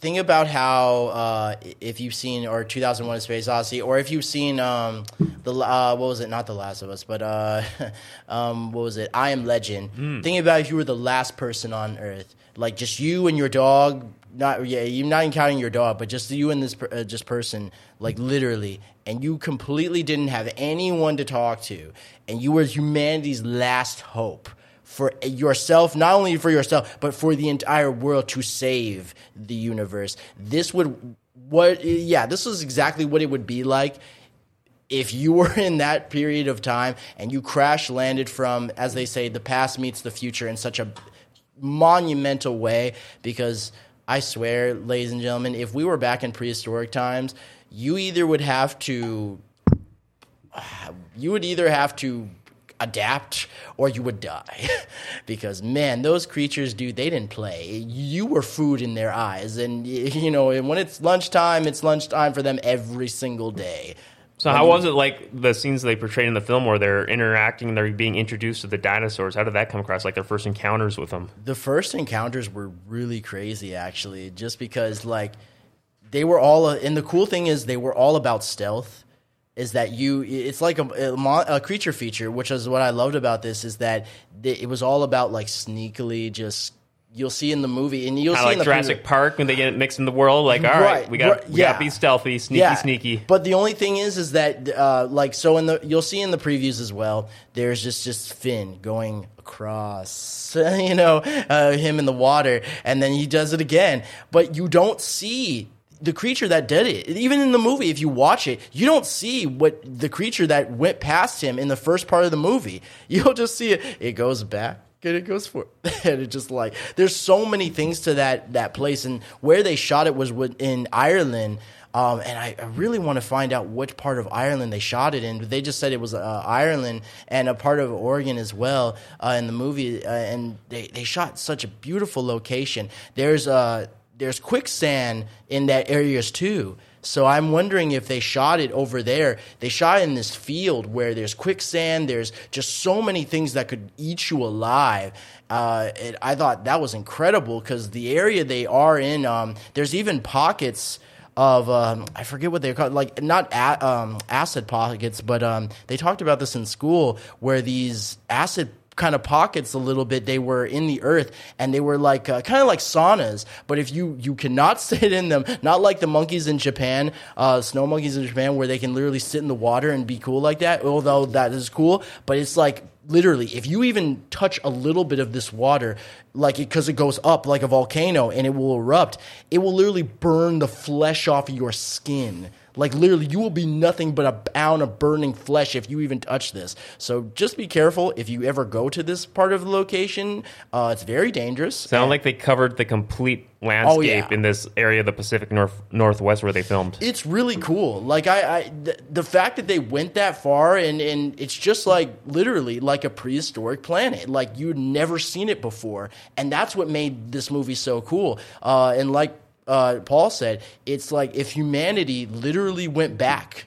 think about how if you've seen or 2001: A Space Odyssey, or if you've seen not The Last of Us, but I Am Legend. Think about if you were the last person on Earth, like just you and your dog. You're not even counting your dog, but just you and this just person, like literally, and you completely didn't have anyone to talk to, and you were humanity's last hope. For yourself, not only for yourself, but for the entire world to save the universe. This is exactly what it would be like if you were in that period of time and you crash landed from, as they say, the past meets the future in such a monumental way. Because I swear, ladies and gentlemen, if we were back in prehistoric times, you either would have to, adapt or you would die because man, those creatures, dude, they didn't play. You were food in their eyes, and and when it's lunchtime for them every single day. So how was it like the scenes they portrayed in the film where they're interacting, they're being introduced to the dinosaurs? How did that come across, like their first encounters with them? The first encounters were really crazy actually, just because they were all, and the cool thing is they were all about stealth. Is that it's like a creature feature, which is what I loved about this, is that it was all about sneakily just, you'll see in the movie. And you'll see in the Jurassic Park when they get mixed in the world, we gotta be stealthy, sneaky. But the only thing is that, you'll see in the previews as well, there's just Finn going across, him in the water, and then he does it again. But you don't see the creature that did it. Even in the movie, if you watch it, you don't see what the creature that went past him in the first part of the movie. You'll just see it. It goes back and it goes forward. And it just there's so many things to that place. And where they shot it was in Ireland. And I really want to find out which part of Ireland they shot it in. They just said it was Ireland and a part of Oregon as well in the movie. And they shot such a beautiful location. There's quicksand in that areas too. So I'm wondering if they shot it over there. They shot it in this field where there's quicksand. There's just so many things that could eat you alive. I thought that was incredible because the area they are in, there's even pockets of, I forget what they're called, acid pockets, but they talked about this in school where these acid kind of pockets a little bit, they were in the earth and they were kind of like saunas, but if you cannot sit in them, not like the monkeys in Japan, snow monkeys in Japan, where they can literally sit in the water and be cool like that, although that is cool, but it's literally if you even touch a little bit of this water, because it goes up like a volcano and it will erupt, it will literally burn the flesh off your skin. Like, literally, you will be nothing but a pound of burning flesh if you even touch this. So just be careful if you ever go to this part of the location. It's very dangerous. Sound like they covered the complete landscape in this area of the Pacific Northwest where they filmed. It's really cool. Like, the fact that they went that far, and it's just like literally like a prehistoric planet. Like, you'd never seen it before. And that's what made this movie so cool. And like Paul said, it's like if humanity literally went back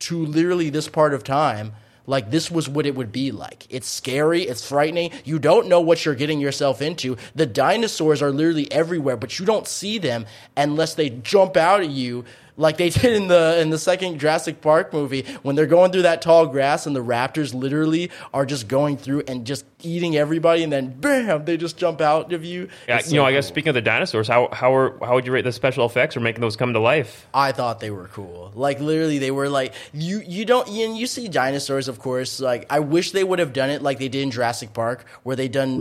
to literally this part of time, like, this was what it would be like. It's scary. It's frightening. You don't know what you're getting yourself into. The dinosaurs are literally everywhere, but you don't see them unless they jump out at you like they did in the second Jurassic Park movie when they're going through that tall grass and the raptors literally are just going through and just eating everybody, and then, bam, they just jump out of you. Yeah, so I guess speaking of the dinosaurs, how would you rate the special effects or making those come to life? I thought they were cool. Like, literally, they were like, you see dinosaurs, of course. Like, I wish they would have done it like they did in Jurassic Park, where they done...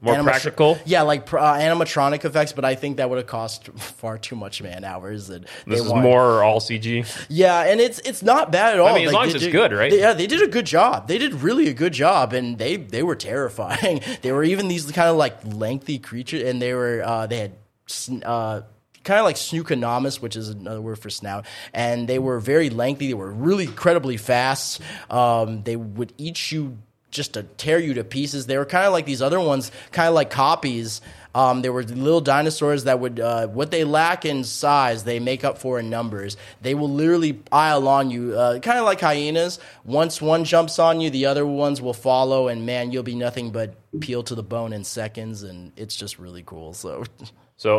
more practical? Yeah, like animatronic effects, but I think that would have cost far too much man-hours. This is more all CG? Yeah, and it's not bad at all. I mean, as long as it's good, right? They did a good job. They did really a good job, and they were terrifying. They were even these kind of like lengthy creatures, and they had kind of like snookonomics, which is another word for snout, and they were very lengthy. They were really incredibly fast. They would eat you just to tear you to pieces. They were kind of like these other ones, kind of like copies. There were little dinosaurs that would, what they lack in size, they make up for in numbers. They will literally pile on you, kind of like hyenas. Once one jumps on you, the other ones will follow, and man, you'll be nothing but peel to the bone in seconds, and it's just really cool. So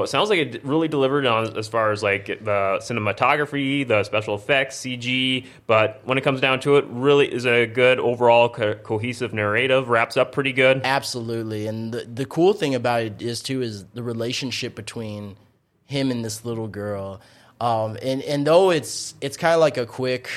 it sounds like it really delivered on as far as like the cinematography, the special effects, CG. But when it comes down to it, really is a good overall cohesive narrative. Wraps up pretty good. Absolutely, and the cool thing about it is the relationship between him and this little girl. And though it's kind of like a quick,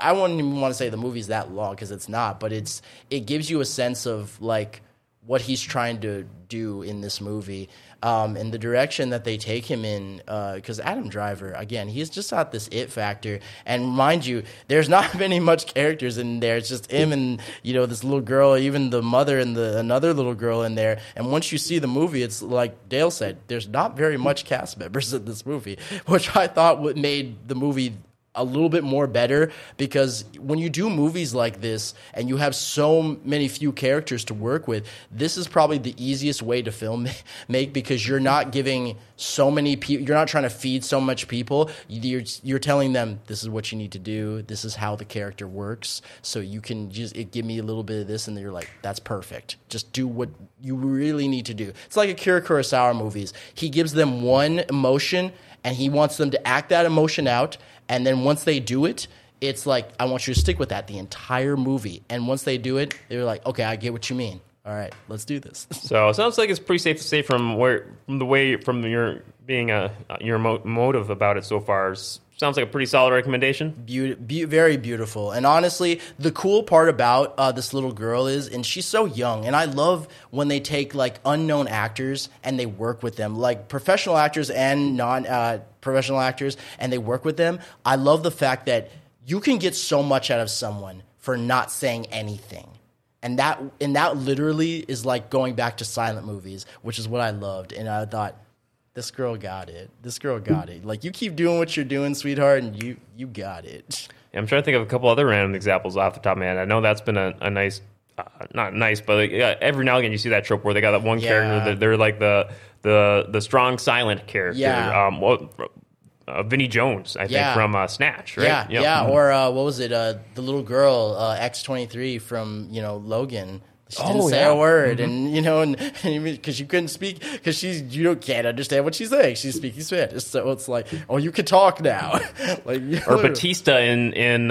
I wouldn't even want to say the movie's that long because it's not, but it gives you a sense of like what he's trying to do in this movie. And the direction that they take him in, because Adam Driver, again, he's just got this it factor. And mind you, there's not many much characters in there. It's just him and, this little girl, even the mother and another little girl in there. And once you see the movie, it's like Dale said, there's not very much cast members in this movie, which I thought would made the movie a little bit more better, because when you do movies like this and you have so many few characters to work with, this is probably the easiest way to make, because you're not giving so many people, you're not trying to feed so much people. You're telling them, this is what you need to do. This is how the character works. So you can just give me a little bit of this, and then you're like, that's perfect. Just do what you really need to do. It's like Akira Kurosawa movies. He gives them one emotion and he wants them to act that emotion out. And then once they do it, it's like, I want you to stick with that the entire movie. And once they do it, they're like, okay, I get what you mean. All right, let's do this. So it sounds like it's pretty safe to say from your being your motive about it so far. Sounds like a pretty solid recommendation. Very beautiful. And honestly, the cool part about this little girl is, and she's so young, and I love when they take like unknown actors and they work with them, like professional actors and non-professional actors, and they work with them. I love the fact that you can get so much out of someone for not saying anything. And that literally is like going back to silent movies, which is what I loved. And I thought, this girl got it. This girl got it. Like, you keep doing what you're doing, sweetheart, and you got it. Yeah, I'm trying to think of a couple other random examples off the top of my head. I know that's been a nice, not nice, but like, every now and again you see that trope where they got that one character that they're like the strong silent character. Yeah. Vinnie Jones, I think, from Snatch, right? Yeah, yep. Yeah. Or what was it? The little girl, X-23 from Logan. She didn't say a word, mm-hmm. and because you couldn't speak, because she's can't understand what she's saying. She's speaking Spanish, so it's like, oh, you can talk now. Like, or Batista in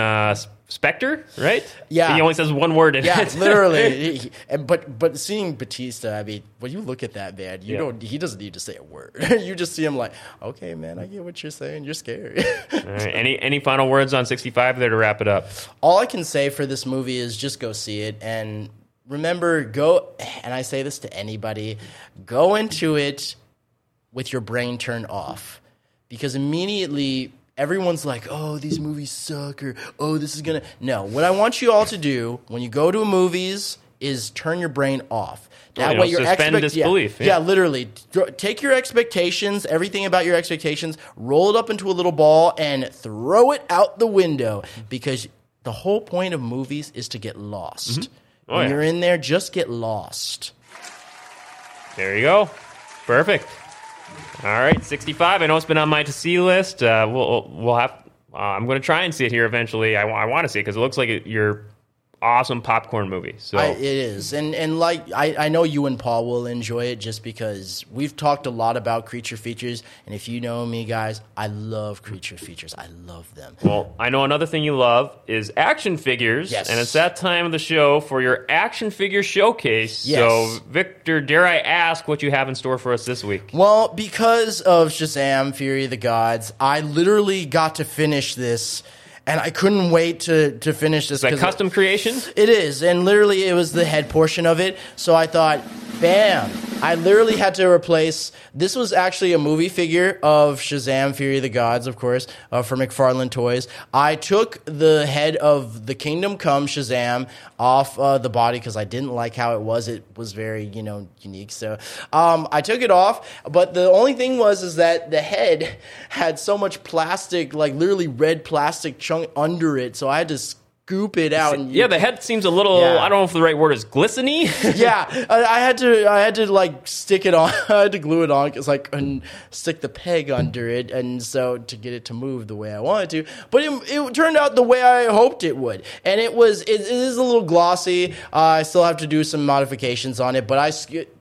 Spectre, right? Yeah, he only says one word. Literally. But seeing Batista, I mean, when you look at that man, he doesn't need to say a word. You just see him like, okay, man, I get what you're saying. You're scary. All right. Any final words on 65 there to wrap it up? All I can say for this movie is just go see it and. Remember, and I say this to anybody, go into it with your brain turned off, because immediately everyone's like, oh, these movies suck, or oh, this is gonna... No, what I want you all to do when you go to movies is turn your brain off. That way, your disbelief. Yeah, literally. Take your expectations, everything about your expectations, roll it up into a little ball, and throw it out the window. Because the whole point of movies is to get lost. Mm-hmm. Oh, when you're in there, just get lost. There you go. Perfect. All right, 65. I know it's been on my to-see list. We'll have. I'm going to try and see it here eventually. I want to see it because it looks like your awesome popcorn movie. So it is, and like I know you and Paul will enjoy it just because we've talked a lot about creature features, and if you know me, guys, I love creature features. I love them. Well, I know another thing you love is action figures, yes. And it's that time of the show for your action figure showcase. Yes. So, Victor, dare I ask what you have in store for us this week? Well, because of Shazam: Fury of the Gods, I literally got to finish this. And I couldn't wait to finish this. Is that custom creation? It is. And literally, it was the head portion of it. So I thought, bam. I literally had to replace... This was actually a movie figure of Shazam: Fury of the Gods, of course, from McFarlane Toys. I took the head of the Kingdom Come Shazam off the body because I didn't like how it was. It was very, unique. So I took it off. But the only thing was that the head had so much plastic, like literally red plastic chunk under it. So I had to... scoop it out. And the head seems a little, I don't know if the right word is glisteny. Yeah, I had to like stick it on. I had to glue it on because and stick the peg under it, and so to get it to move the way I wanted to. But it turned out the way I hoped it would, and it is a little glossy. I still have to do some modifications on it, but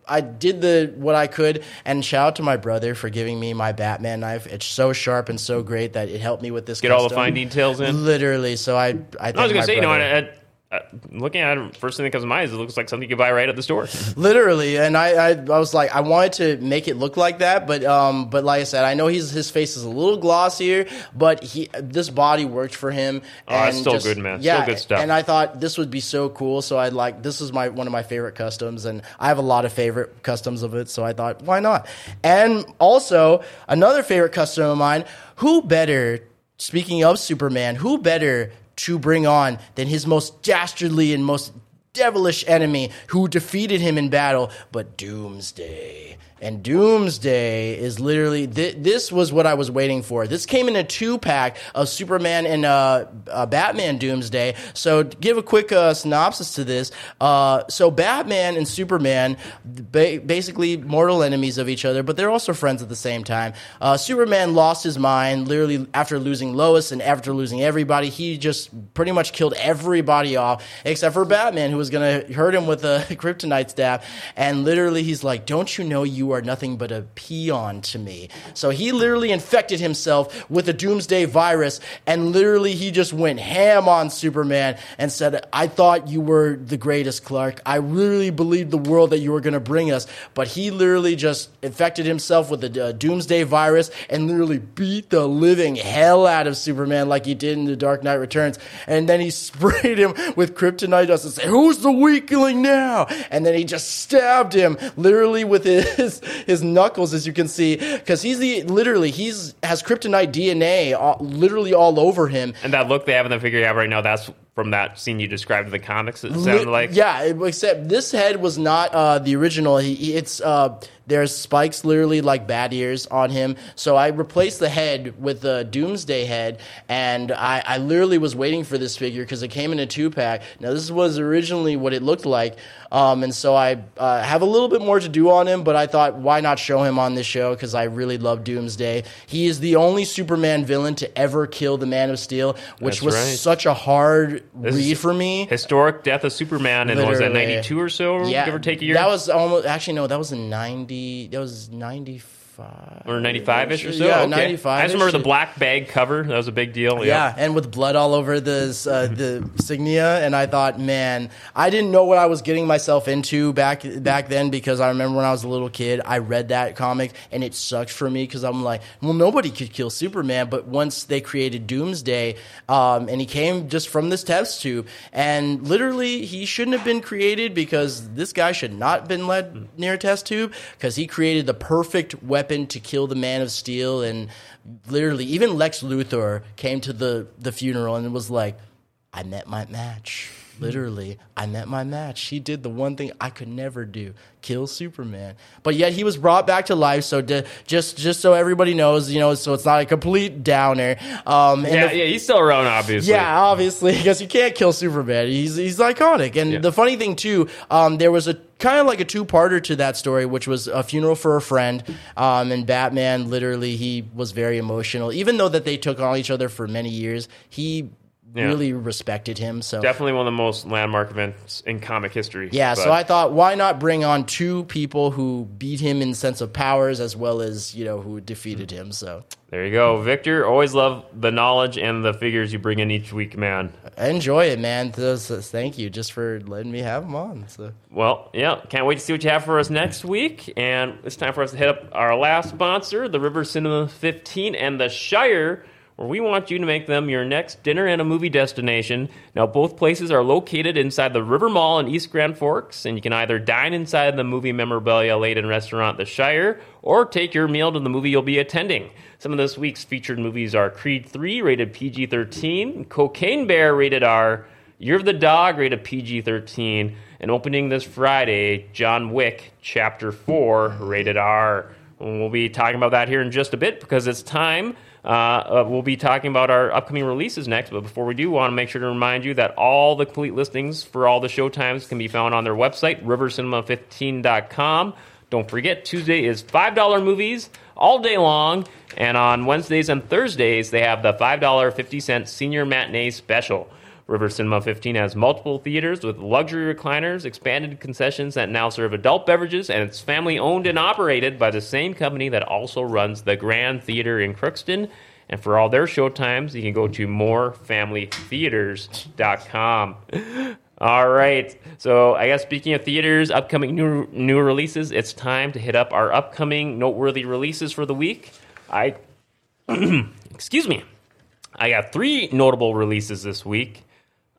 I did what I could, and shout out to my brother for giving me my Batman knife. It's so sharp and so great that it helped me with this. Get all the fine details in. Literally, so I was going to say, looking at it, first thing that comes to mind is it looks like something you could buy right at the store. Literally, and I was like, I wanted to make it look like that, but like I said, I know his face is a little glossier, but this body worked for him. Oh, and it's still good, man. Yeah, still good stuff. And I thought this would be so cool, so this is one of my favorite customs, and I have a lot of favorite customs of it, so I thought, why not? And also, another favorite custom of mine, who better, speaking of Superman, who better to bring on than his most dastardly and most devilish enemy who defeated him in battle, but Doomsday. And Doomsday is literally... This was what I was waiting for. This came in a 2-pack of Superman and Batman Doomsday. So to give a quick synopsis to this. So Batman and Superman, basically mortal enemies of each other, but they're also friends at the same time. Superman lost his mind literally after losing Lois and after losing everybody. He just pretty much killed everybody off except for Batman, who was going to hurt him with a kryptonite stab. And literally he's like, don't you know you are nothing but a peon to me. So he literally infected himself with a Doomsday virus, and literally he just went ham on Superman and said, I thought you were the greatest, Clark. I really believed the world that you were going to bring us. But he literally just infected himself with the Doomsday virus and literally beat the living hell out of Superman like he did in The Dark Knight Returns. And then he sprayed him with kryptonite dust and said, who's the weakling now? And then he just stabbed him literally with his knuckles, as you can see, because he has kryptonite DNA literally all over him. And that look they have in the figure out right now, that's from that scene you described in the comics, it sounded like. Yeah, except this head was not the original. There's spikes literally like bat ears on him. So I replaced the head with the Doomsday head, and I literally was waiting for this figure because it came in a 2-pack. Now, this was originally what it looked like, and so I have a little bit more to do on him, but I thought, why not show him on this show because I really love Doomsday. He is the only Superman villain to ever kill the Man of Steel, which was such a hard... read for me. Historic death of Superman, and was that 92 or so? Yeah, give or take a year. That was almost that was in 90. That was 95 or 95-ish or so. Yeah, okay. 95. I just remember the black bag cover. That was a big deal. Yeah, and with blood all over the insignia, and I thought, man, I didn't know what I was getting myself into back then because I remember when I was a little kid, I read that comic, and it sucked for me because I'm like, well, nobody could kill Superman, but once they created Doomsday, and he came just from this test tube, and literally he shouldn't have been created because this guy should not have been led near a test tube because he created the perfect weapon weapon to kill the Man of Steel, and literally even Lex Luthor came to the funeral and was like, I met my match. Literally, I met my match. He did the one thing I could never do, kill Superman. But yet he was brought back to life, so just so everybody knows, you know, so it's not a complete downer. He's still around, obviously. Yeah, obviously, because you can't kill Superman. He's iconic. And the funny thing, too, there was a kind of like a two-parter to that story, which was A Funeral for a Friend, and Batman, literally, he was very emotional. Even though that they took on each other for many years, he... Yeah. Really respected him. So definitely one of the most landmark events in comic history. Yeah, so I thought, why not bring on two people who beat him in sense of powers as well as, you know, who defeated him. So there you go, Victor. Always love the knowledge and the figures you bring in each week, man. I enjoy it, man. Thank you just for letting me have them on. So. Well, yeah, can't wait to see what you have for us next week. And it's time for us to hit up our last sponsor, the River Cinema 15 and the Shire, where we want you to make them your next dinner and a movie destination. Now, both places are located inside the River Mall in East Grand Forks, and you can either dine inside the movie memorabilia laden restaurant, The Shire, or take your meal to the movie you'll be attending. Some of this week's featured movies are Creed 3, rated PG-13, Cocaine Bear, rated R, Year of the Dog, rated PG-13, and opening this Friday, John Wick Chapter 4, rated R. And we'll be talking about that here in just a bit, because it's time... we'll be talking about our upcoming releases next, but before we do, we want to make sure to remind you that all the complete listings for all the showtimes can be found on their website, rivercinema15.com. Don't forget, Tuesday is $5 movies all day long, and on Wednesdays and Thursdays, they have the $5.50 senior matinee special. River Cinema 15 has multiple theaters with luxury recliners, expanded concessions that now serve adult beverages, and it's family-owned and operated by the same company that also runs the Grand Theater in Crookston. And for all their showtimes, you can go to morefamilytheaters.com. All right, so I guess speaking of theaters, upcoming new releases, it's time to hit up our upcoming noteworthy releases for the week. Excuse me. I got three notable releases this week.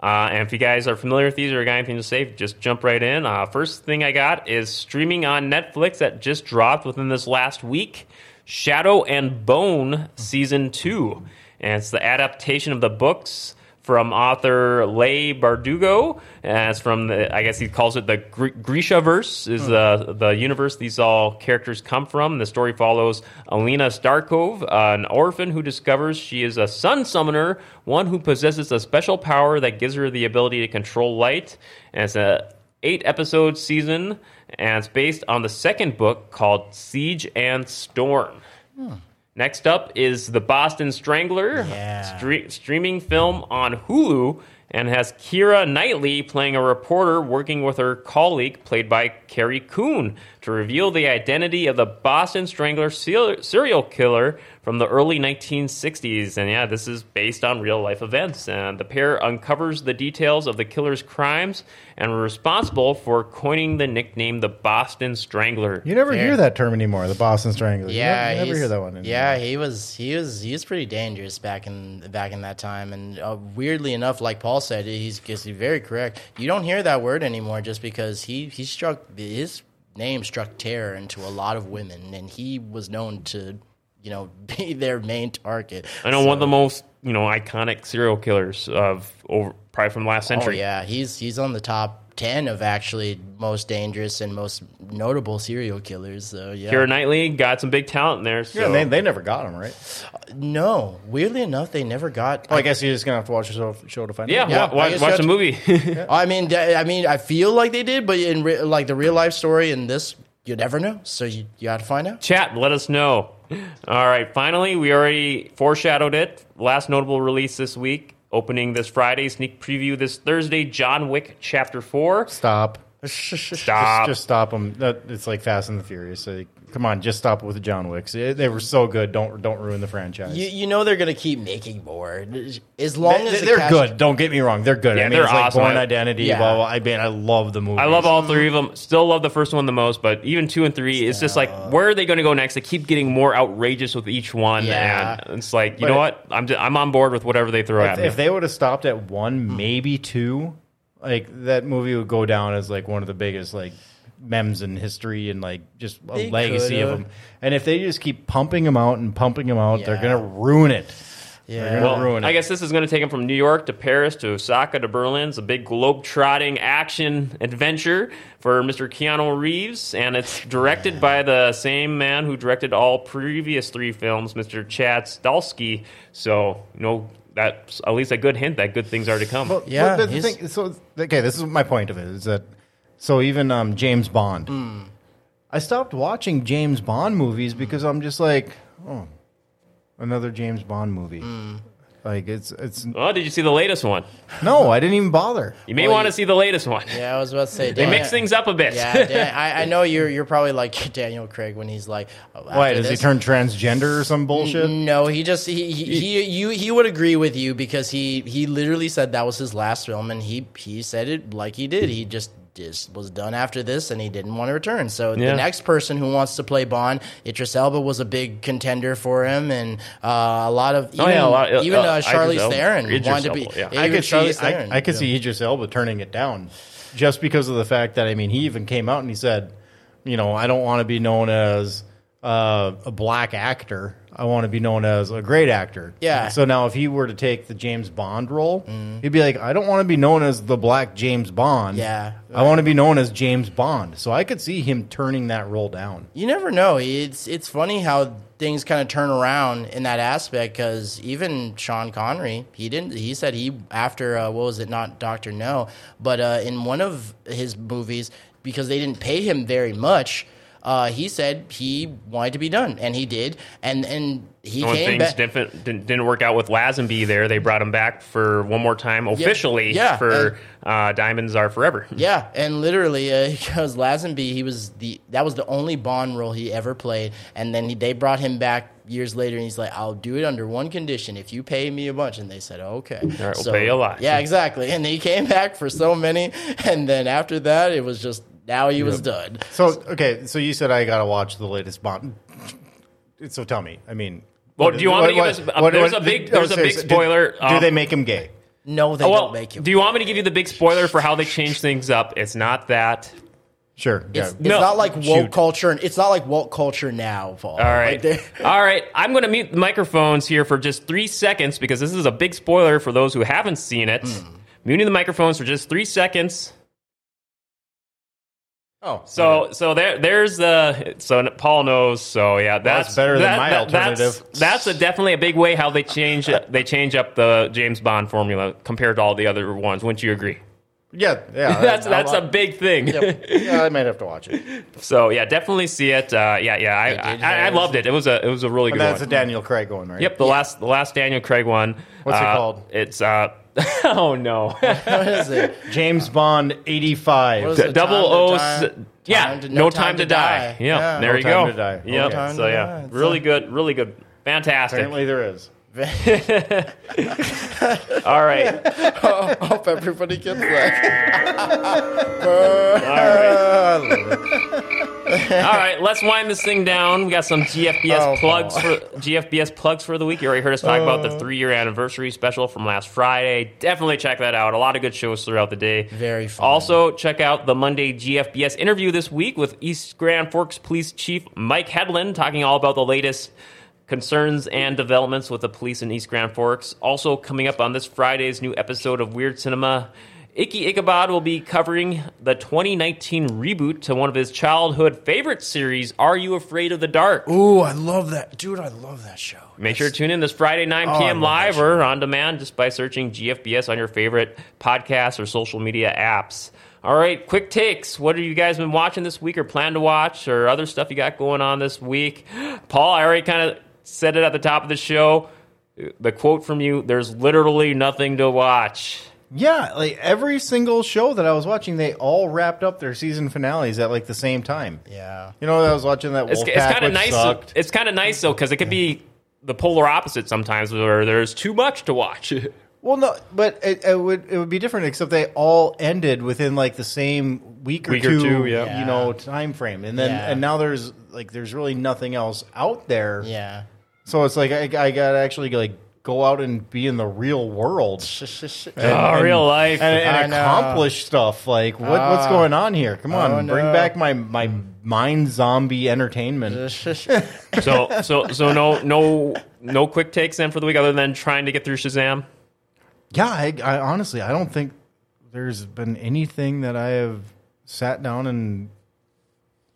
And if you guys are familiar with these or got anything to say, just jump right in. First thing I got is streaming on Netflix that just dropped within this last week, Shadow and Bone Season 2. And it's the adaptation of the books from author Leigh Bardugo. And it's from, I guess he calls it the Grishaverse, is the universe these all characters come from. The story follows Alina Starkov, an orphan who discovers she is a sun summoner, one who possesses a special power that gives her the ability to control light. And it's an 8-episode season, and it's based on the second book called Siege and Storm. Hmm. Next up is The Boston Strangler, streaming film on Hulu, and has Keira Knightley playing a reporter working with her colleague, played by Carrie Coon, to reveal the identity of the Boston Strangler serial killer from the early 1960s. And yeah, this is based on real-life events. And the pair uncovers the details of the killer's crimes and were responsible for coining the nickname the Boston Strangler. You never hear that term anymore, the Boston Strangler. Yeah, you never hear that one anymore. Yeah, he was pretty dangerous back in that time. And weirdly enough, like Paul said, he's very correct. You don't hear that word anymore just because his name struck terror into a lot of women, and he was known to, you know, be their main target. I know, one of the most, you know, iconic serial killers probably from last century. Oh yeah, he's on the top 10 of actually most dangerous and most notable serial killers. So yeah, Keira Knightley got some big talent in there. So. Yeah, they never got him, right? No, weirdly enough, they never got. Oh, I guess you're just gonna have to watch the show to find out. Yeah, watch the movie. I mean, I feel like they did, but in the real life story in this, you never know. So you got to find out. Chat, let us know. All right, finally, we already foreshadowed it. Last notable release this week, opening this Friday, sneak preview this Thursday, John Wick Chapter 4. Stop. Just stop them. It's like Fast and the Furious. So come on, just stop with the John Wicks. They were so good. Don't ruin the franchise. You know they're going to keep making more. As long as they're good. Don't get me wrong. They're good. Yeah, I mean, they're awesome. Like Born Identity. Yeah. Blah, blah. I mean, I love the movies. I love all three of them. Still love the first one the most, but even 2 and 3, it's just like, where are they going to go next? They keep getting more outrageous with each one. Yeah. And it's like, you know what? I'm on board with whatever they throw at me. If they would have stopped at 1, maybe 2... Like, that movie would go down as, like, one of the biggest, like, memes and history and like just a legacy of them. And if they just keep pumping them out and pumping them out, they're going to ruin it. Yeah, well, I guess this is going to take them from New York to Paris to Osaka to Berlin. It's a big globe-trotting action adventure for Mr. Keanu Reeves, and it's directed by the same man who directed all previous three films, Mr. Chad Stahelski. So, you know, that's at least a good hint that good things are to come. Well, yeah. Well, the thing, so, okay, this is my point of it, is that so even James Bond. Mm. I stopped watching James Bond movies because I'm just like, oh, another James Bond movie. Mm. Like it's. Oh, did you see the latest one? No, I didn't even bother. You may want to see the latest one. Yeah, I was about to say. They mix things up a bit. Yeah, I know you're probably like Daniel Craig when he's like, oh, why does he turn transgender or some bullshit? No, he just he would agree with you because he literally said that was his last film and he said it like he did. He just was done after this and he didn't want to return. So the next person who wants to play Bond, Idris Elba was a big contender for him, and a lot of Charlize Theron wanted to be. Yeah. I could see Idris Elba turning it down just because of the fact that, I mean, he even came out and he said, you know, I don't want to be known as a black actor. I want to be known as a great actor. Yeah. So now if he were to take the James Bond role, he'd be like, I don't want to be known as the black James Bond. Yeah. I want to be known as James Bond. So I could see him turning that role down. You never know. It's funny how things kind of turn around in that aspect, because even Sean Connery, he said, after in one of his movies, because they didn't pay him very much, he said he wanted to be done, and he did, and he came back. Didn't work out with Lazenby there. They brought him back for one more time officially for Diamonds Are Forever. Yeah, and literally because Lazenby, that was the only Bond role he ever played, and then they brought him back years later, and he's like, I'll do it under one condition, if you pay me a bunch. And they said, okay. All right, we'll pay you a lot. Yeah, exactly. And he came back for so many, and then after that, it was just... Now he was done. So, okay, so you said I got to watch the latest Bond. So tell me, I mean... Well, do you want me to give us... There's a big spoiler. Do they make him gay? No, they don't make him gay. Do you want me to give you the big spoiler for how they change things up? It's not that... Sure. Yeah. It's not like woke culture. It's not like woke culture now, Paul. All right. All right. I'm going to mute the microphones here for just 3 seconds, because this is a big spoiler for those who haven't seen it. Muting the microphones for just 3 seconds... Oh, so there's the so Paul knows. So yeah, that's better than my alternative. That's definitely a big way how they change up the James Bond formula compared to all the other ones. Wouldn't you agree? Yeah, that's a big thing. Yep. Yeah, I might have to watch it. So yeah, definitely see it. I loved it. It was a really good one. That's a Daniel Craig one, right? Yep, the last Daniel Craig one. What's it called? It's oh no! What is it? James Bond 85. 00. No Time to Die. Yeah, there you go. No Time to Die. Yeah, so yeah, really good, fantastic. Apparently there is. All right. I hope everybody gets that. All right. Let's wind this thing down. We got some GFBS plugs for the week. You already heard us talk about the 3-year anniversary special from last Friday. Definitely check that out. A lot of good shows throughout the day. Very fun. Also, check out the Monday GFBS interview this week with East Grand Forks Police Chief Mike Hedlund, talking all about the latest concerns and developments with the police in East Grand Forks. Also coming up on this Friday's new episode of Weird Cinema, Icky Ichabod will be covering the 2019 reboot to one of his childhood favorite series, Are You Afraid of the Dark? Ooh, I love that. Dude, I love that show. Make sure to tune in this Friday, 9 p.m. live or on demand just by searching GFBS on your favorite podcast or social media apps. All right, quick takes. What have you guys been watching this week or plan to watch, or other stuff you got going on this week? Paul, I already kind of said it at the top of the show, the quote from you, there's literally nothing to watch. Yeah, like every single show that I was watching, they all wrapped up their season finales at like the same time. Yeah. You know, I was watching that Wolfpack, it's kind of nice. Sucked. It's kind of nice, though, because it could be the polar opposite sometimes where there's too much to watch. Well, no, but it would be different, except they all ended within like the same week or two you know, time frame. And then and now there's like there's really nothing else out there. Yeah. So it's like I got to actually like go out and be in the real world. And real life. And accomplish stuff. Like, what's going on here? Come on, bring back my mind zombie entertainment. so no quick takes then for the week other than trying to get through Shazam? Yeah, I honestly, I don't think there's been anything that I have sat down and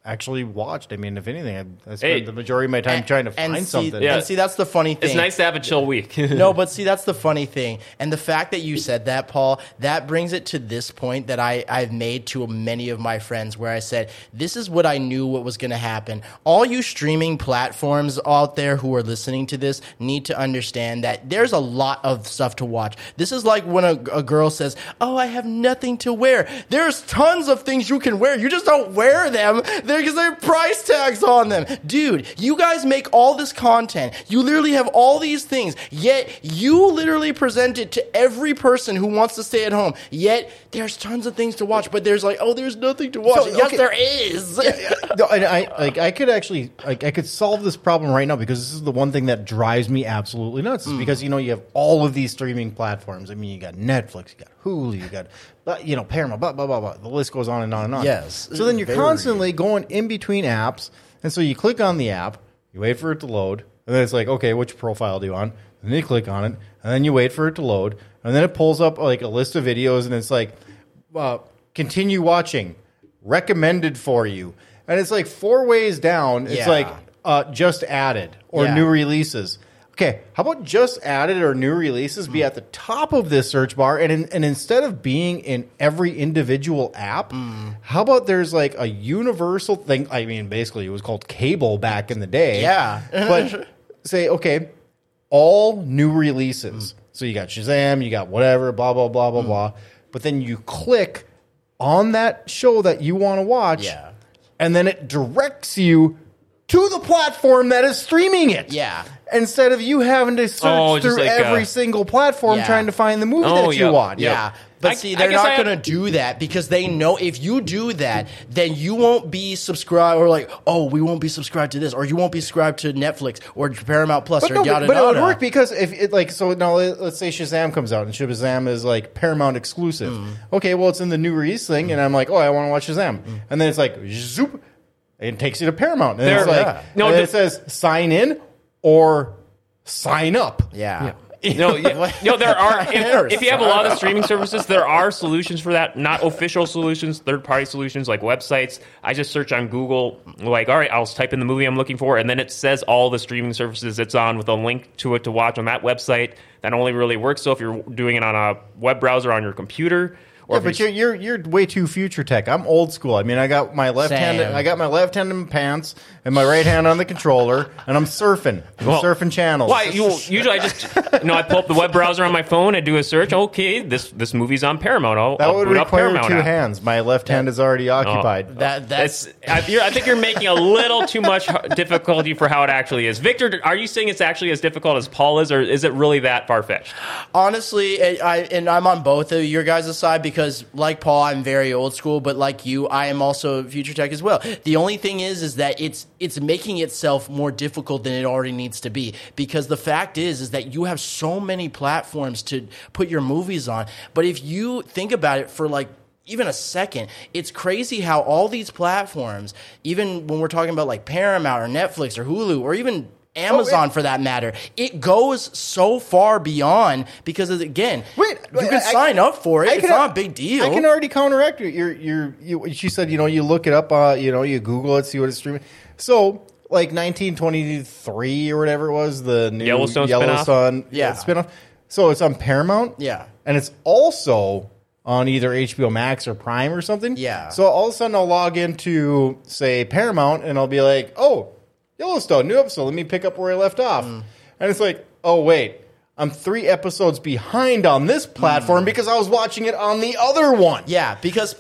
actually watched. I mean, if anything, I spent the majority of my time trying to find something. Yeah. And see, that's the funny thing. It's nice to have a chill week. No, but see, that's the funny thing. And the fact that you said that, Paul, that brings it to this point that I've made to many of my friends where I said, this is what I knew what was going to happen. All you streaming platforms out there who are listening to this need to understand that there's a lot of stuff to watch. This is like when a girl says, oh, I have nothing to wear. There's tons of things you can wear. You just don't wear them. Because they have price tags on them. Dude, you guys make all this content. You literally have all these things. Yet, you literally present it to every person who wants to stay at home. Yet, there's tons of things to watch. But there's like, oh, there's nothing to watch. So, yes, there is. No, and I could actually, I could solve this problem right now because this is the one thing that drives me absolutely nuts. Is because, you know, you have all of these streaming platforms. I mean, you got Netflix, you got Hulu, you got... you know, Paramount, blah, blah, blah, blah. The list goes on and on and on. Yes. So then you're constantly going in between apps. And so you click on the app, you wait for it to load. And then it's like, okay, which profile do you on? And then you click on it. And then you wait for it to load. And then it pulls up like a list of videos. And it's like, continue watching. Recommended for you. And it's like 4 ways down. It's like just added or new releases. Okay, how about just added or new releases be at the top of this search bar, and instead of being in every individual app, how about there's like a universal thing? I mean, basically it was called cable back in the day. Yeah. But say, okay, all new releases. So you got Shazam, you got whatever, blah, blah, blah, blah, blah. But then you click on that show that you want to watch, and then it directs you to the platform that is streaming it. Yeah. Instead of you having to search through like every single platform trying to find the movie that you want. Yeah. But see, they're not going to do that because they know if you do that, then you won't be subscribed or like, oh, we won't be subscribed to this or you won't be subscribed to Netflix or Paramount Plus or yada yada. But it would work because if it like, so now let's say Shazam comes out and Shazam is like Paramount exclusive. Okay, well, it's in the new release thing and I'm like, oh, I want to watch Shazam. And then it's like, zoop, and it takes you to Paramount. And it's like, no, it says sign in. Or sign up. Yeah. No, there are. If you have a lot of streaming services, there are solutions for that. Not official solutions, third-party solutions like websites. I just search on Google, like, all right, I'll type in the movie I'm looking for, and then it says all the streaming services it's on with a link to it to watch on that website. That only really works. So if you're doing it on a web browser on your computer... Yeah, but you're way too future tech. I'm old school. I mean, I got my left hand. I got my left hand in pants and my right hand on the controller, and I'm surfing. Surfing channels. Why? Usually I just I pull up the web browser on my phone. I do a search. Okay, this movie's on Paramount. That would require two hands. My left hand is already occupied. I think you're making a little too much difficulty for how it actually is. Victor, are you saying it's actually as difficult as Paul is, or is it really that far fetched? Honestly, I'm on both of your guys' side because like Paul, I'm very old school, but like you, I am also future tech as well. The only thing is that it's making itself more difficult than it already needs to be because the fact is that you have so many platforms to put your movies on. But if you think about it for like even a second, it's crazy how all these platforms, even when we're talking about like Paramount or Netflix or Hulu or even Amazon for that matter, it goes so far beyond because again, you can sign up for it. It's not a big deal. I can already counteract it. She said, you know, you look it up, you Google it, see what it's streaming. So like 1923 or whatever it was, the new Yellowstone spinoff. So it's on Paramount, and it's also on either HBO Max or Prime or something, So all of a sudden I'll log into say Paramount and I'll be like, oh, Yellowstone, new episode. Let me pick up where I left off. And it's like, oh, wait. I'm 3 episodes behind on this platform because I was watching it on the other one. Yeah, because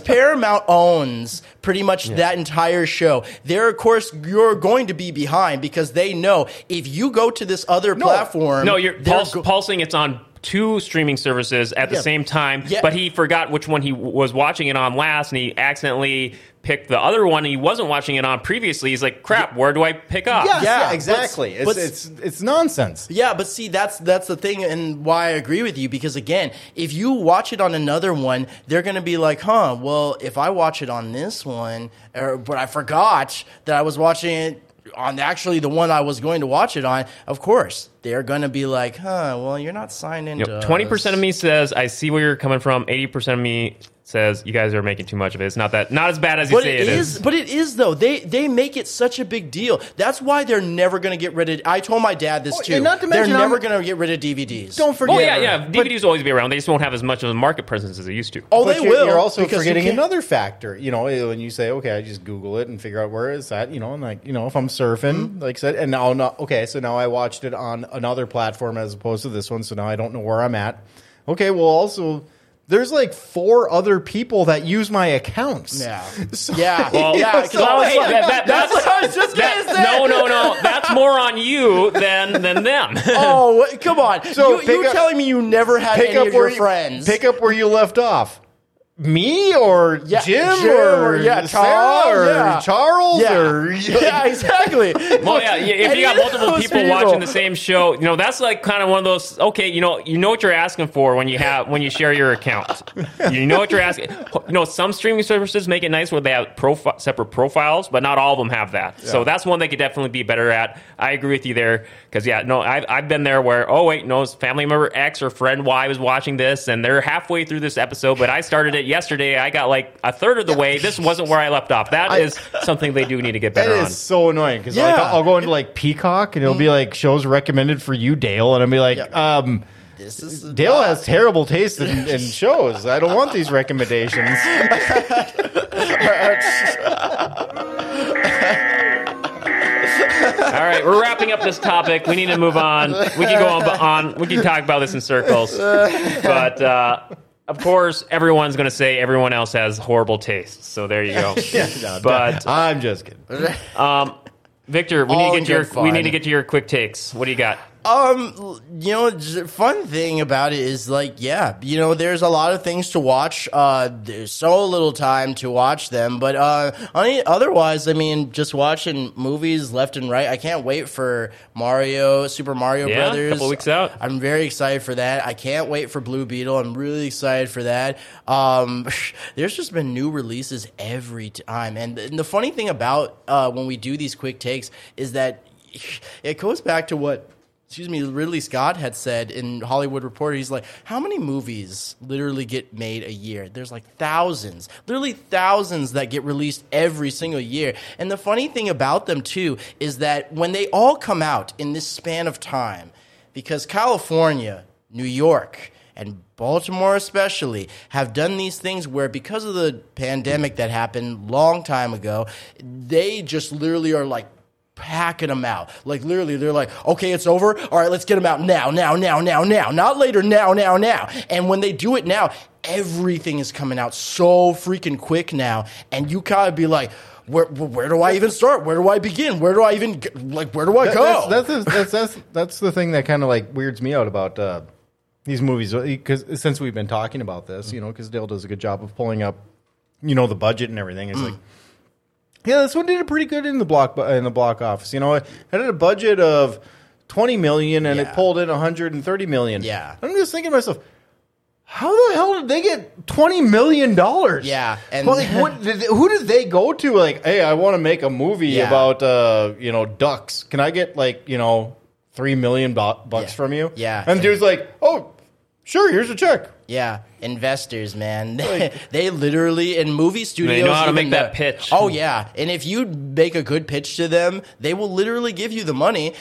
Paramount owns pretty much that entire show. There, of course, you're going to be behind because they know if you go to this other platform... No, Paul's saying it's on two streaming services at the same time, but he forgot which one he was watching it on last, and he accidentally picked the other one he wasn't watching it on previously. He's like, crap, where do I pick up? Yeah, exactly. It's nonsense. Yeah, but see, that's the thing, and why I agree with you, because again, if you watch it on another one, they're going to be like, huh, well, if I watch it on this one, but I forgot that I was watching it on actually the one I was going to watch it on, of course, they're going to be like, huh, well, you're not signed into 20% of me says, I see where you're coming from. 80% of me says, you guys are making too much of it. It's not as bad as you say it is. But it is, though. They make it such a big deal. That's why they're never going to get rid of... I told my dad this, too. Not to mention, they're never going to get rid of DVDs. Don't forget. Oh, yeah. DVDs will always be around. They just won't have as much of a market presence as they used to. Oh, but they will. You're also forgetting another factor. You know, when you say, okay, I just Google it and figure out where it's at, you know, and like, you know, if I'm surfing, like I said, and I'll not... Okay, so now I watched it on another platform as opposed to this one, so now I don't know where I'm at. Okay, well, also... There's like 4 other people that use my accounts. Yeah. So, yeah. Well, yeah. Because that's what I was just going to say. No. That's more on you than them. Oh, come on. So you're telling me you never had any of your friends. Pick up where you left off. Me or Jim or Tom, or Charles or... Yeah, exactly. Well, if you got multiple people watching the same show, you know, that's like kind of one of those, okay, you know what you're asking for when you share your account. You know what you're asking. You know, some streaming services make it nice where they have separate profiles, but not all of them have that. Yeah. So that's one they could definitely be better at. I agree with you there because, I've been there where, it's family member X or friend Y was watching this and they're halfway through this episode, but I started it yesterday. I got like a third of the way. This wasn't where I left off. That is something they do need to get better on. That is so annoying because I'll go into like Peacock and it'll be like shows recommended for you, Dale, and I'll be like, Dale has terrible taste in shows. I don't want these recommendations. All right, we're wrapping up this topic. We need to move on. We can go on. We can talk about this in circles, but. Of course, everyone's going to say everyone else has horrible tastes. So there you go. But I'm just kidding. Victor, we need to get to your quick takes. What do you got? Fun thing about it is there's a lot of things to watch. There's so little time to watch them, but otherwise, I mean, just watching movies left and right. I can't wait for Super Mario Brothers. A couple weeks out. I'm very excited for that. I can't wait for Blue Beetle. I'm really excited for that. There's just been new releases every time, and the funny thing about when we do these quick takes is that it goes back to what. Excuse me, Ridley Scott had said in Hollywood Reporter, he's like, how many movies literally get made a year? There's like thousands, literally thousands that get released every single year. And the funny thing about them, too, is that when they all come out in this span of time, because California, New York, and Baltimore especially have done these things where because of the pandemic that happened long time ago, they just literally are like, packing them out. Like, literally, they're like, okay, it's over. All right, let's get them out now. Not later, now. And when they do it now, everything is coming out so freaking quick now. And you kind of be like, where do I even start? Where do I begin? Where do I even, like, where do I go? That's the thing that kind of, like, weirds me out about these movies. Because since we've been talking about this, because Dale does a good job of pulling up, the budget and everything. It's like, yeah, this one did it pretty good in the block office. It had a budget of $20 million and it pulled in $130 million. Yeah, I'm just thinking to myself, how the hell did they get $20 million? Yeah, and but like, who did they go to? Like, hey, I want to make a movie about ducks. Can I get like $3 million from you? Yeah, and dude's like, oh, sure, here's a check. Yeah, investors, man. They literally, in movie studios... They know how to make that pitch. Oh, yeah. And if you make a good pitch to them, they will literally give you the money.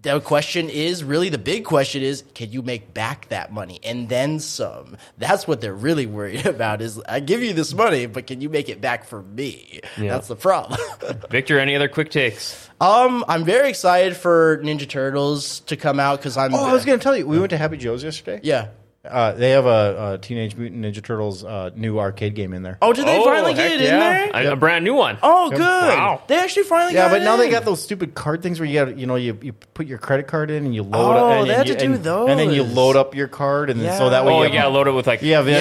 The question is, really the big question is, can you make back that money? And then some. That's what they're really worried about is, I give you this money, but can you make it back for me? Yeah. That's the problem. Victor, any other quick takes? I'm very excited for Ninja Turtles to come out because I was going to tell you, we went to Happy Joe's yesterday. Yeah. They have a Teenage Mutant Ninja Turtles new arcade game in there. Oh, did they finally get it in there? A brand new one. Oh, good. Wow. They actually finally got it in. Yeah, but now they got those stupid card things where you got, you know, you put your credit card in and you load up. Oh, they had to do those. And then you load up your card, and then so that way you load it with like... Yeah, you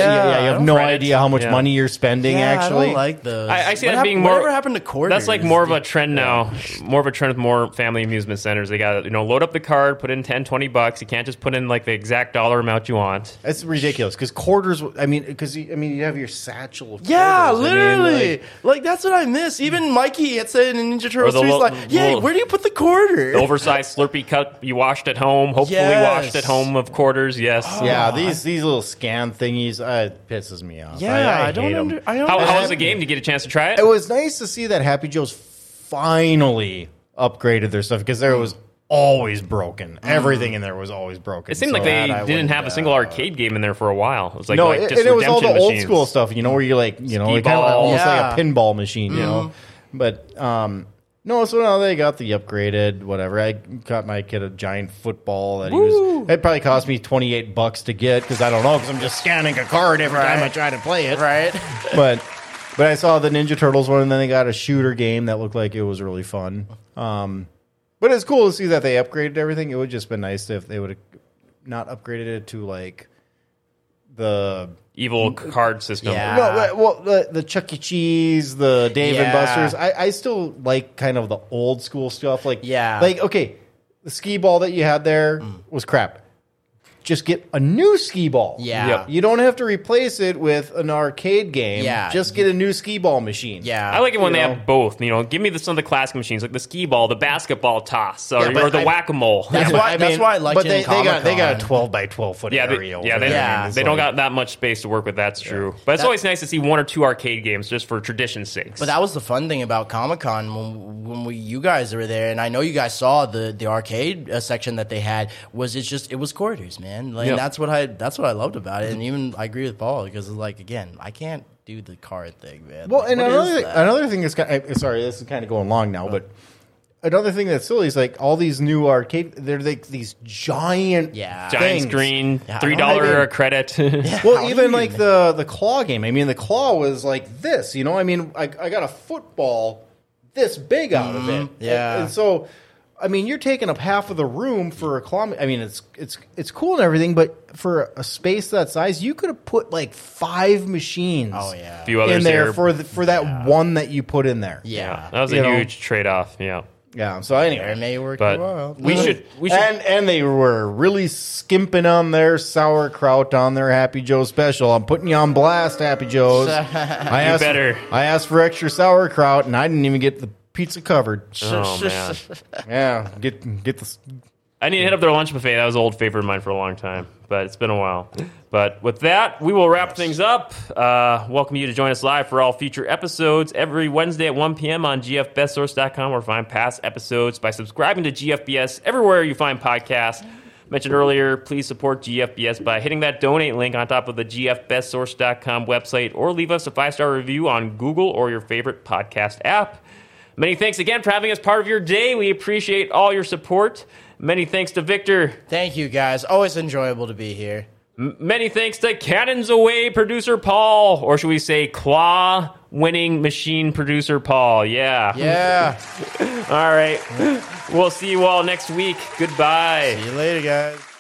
have no idea how much money you're spending, actually. I don't like those. I see that being more... Whatever happened to quarters? That's like more of a trend now. More of a trend with more family amusement centers. They got, you know, load up the card, put in $10, $20. You can't just put in like the exact dollar amount you want. It's ridiculous because quarters. I mean, you have your satchel of quarters. Yeah, literally. I mean, like that's what I miss. Even Mikey had said in Ninja Turtles 3, like, "Yeah, where do you put the quarter?" The oversized Slurpee cup you washed at home, hopefully washed at home of quarters. Yes. Oh, yeah, these little scan thingies it pisses me off. Yeah, I don't understand. How was the game? Did you get a chance to try it? It was nice to see that Happy Joe's finally upgraded their stuff because there was always broken. Everything in there was always broken. It seemed like they didn't have a single arcade game in there for a while. It was like, just it was all the machines. Old school stuff, you know, where you like, you know, like, kind of almost like a pinball machine, you know. But no, so now they got the upgraded whatever. I got my kid a giant football that it probably cost me $28 to get because I don't know, because I'm just scanning a card every time I try to play it. Right. But I saw the Ninja Turtles one, and then they got a shooter game that looked like it was really fun. But it's cool to see that they upgraded everything. It would just been nice if they would have not upgraded it to like the evil card system. Yeah. No, well, the Chuck E. Cheese, the Dave and Buster's. I still like kind of the old school stuff. Like okay, the skee ball that you had there was crap. Just get a new skee ball. Yeah. Yep. You don't have to replace it with an arcade game. Yeah. Just get a new skee ball machine. Yeah. I like it when they have both. You know, give me some of the classic machines, like the skee ball, the basketball toss, or the whack-a-mole. That's why I like it. But they got a 12x12 foot area. They don't got that much space to work with. That's true. But it's always nice to see one or two arcade games just for tradition's sake. But that was the fun thing about Comic-Con when you guys were there, and I know you guys saw the arcade section that they had. It was quarters, man. Like, that's what I loved about it, and even I agree with Paul because, like, again, I can't do the card thing, man. Well, and another thing is sorry, this is kind of going long now, but another thing that's silly is like all these new arcade. They're like these giant screen, $3 a credit. Well, even like the claw game. I mean, the claw was like this. You know, I mean, I got a football this big out of it. Yeah, and so. I mean, you're taking up half of the room for a claw. I mean, it's cool and everything, but for a space that size, you could have put like 5 machines in there for that one that you put in there. Yeah. That was a huge trade-off, Yeah, so anyway, it may work well. We should, and they were really skimping on their sauerkraut on their Happy Joe special. I'm putting you on blast, Happy Joe's. I asked for extra sauerkraut, and I didn't even get the pizza covered. Oh, man. Yeah, get this. I need to hit up their lunch buffet. That was an old favorite of mine for a long time, but it's been a while. But with that, we will wrap things up. Welcome you to join us live for all future episodes every Wednesday at 1 p.m. on gfbestsource.com, or find past episodes by subscribing to GFBS everywhere you find podcasts. Mentioned earlier, please support GFBS by hitting that donate link on top of the gfbestsource.com website, or leave us a 5-star review on Google or your favorite podcast app. Many thanks again for having us part of your day. We appreciate all your support. Many thanks to Victor. Thank you, guys. Always enjoyable to be here. Many thanks to Cannons Away producer Paul, or should we say claw-winning machine producer Paul. Yeah. Yeah. All right. We'll see you all next week. Goodbye. See you later, guys.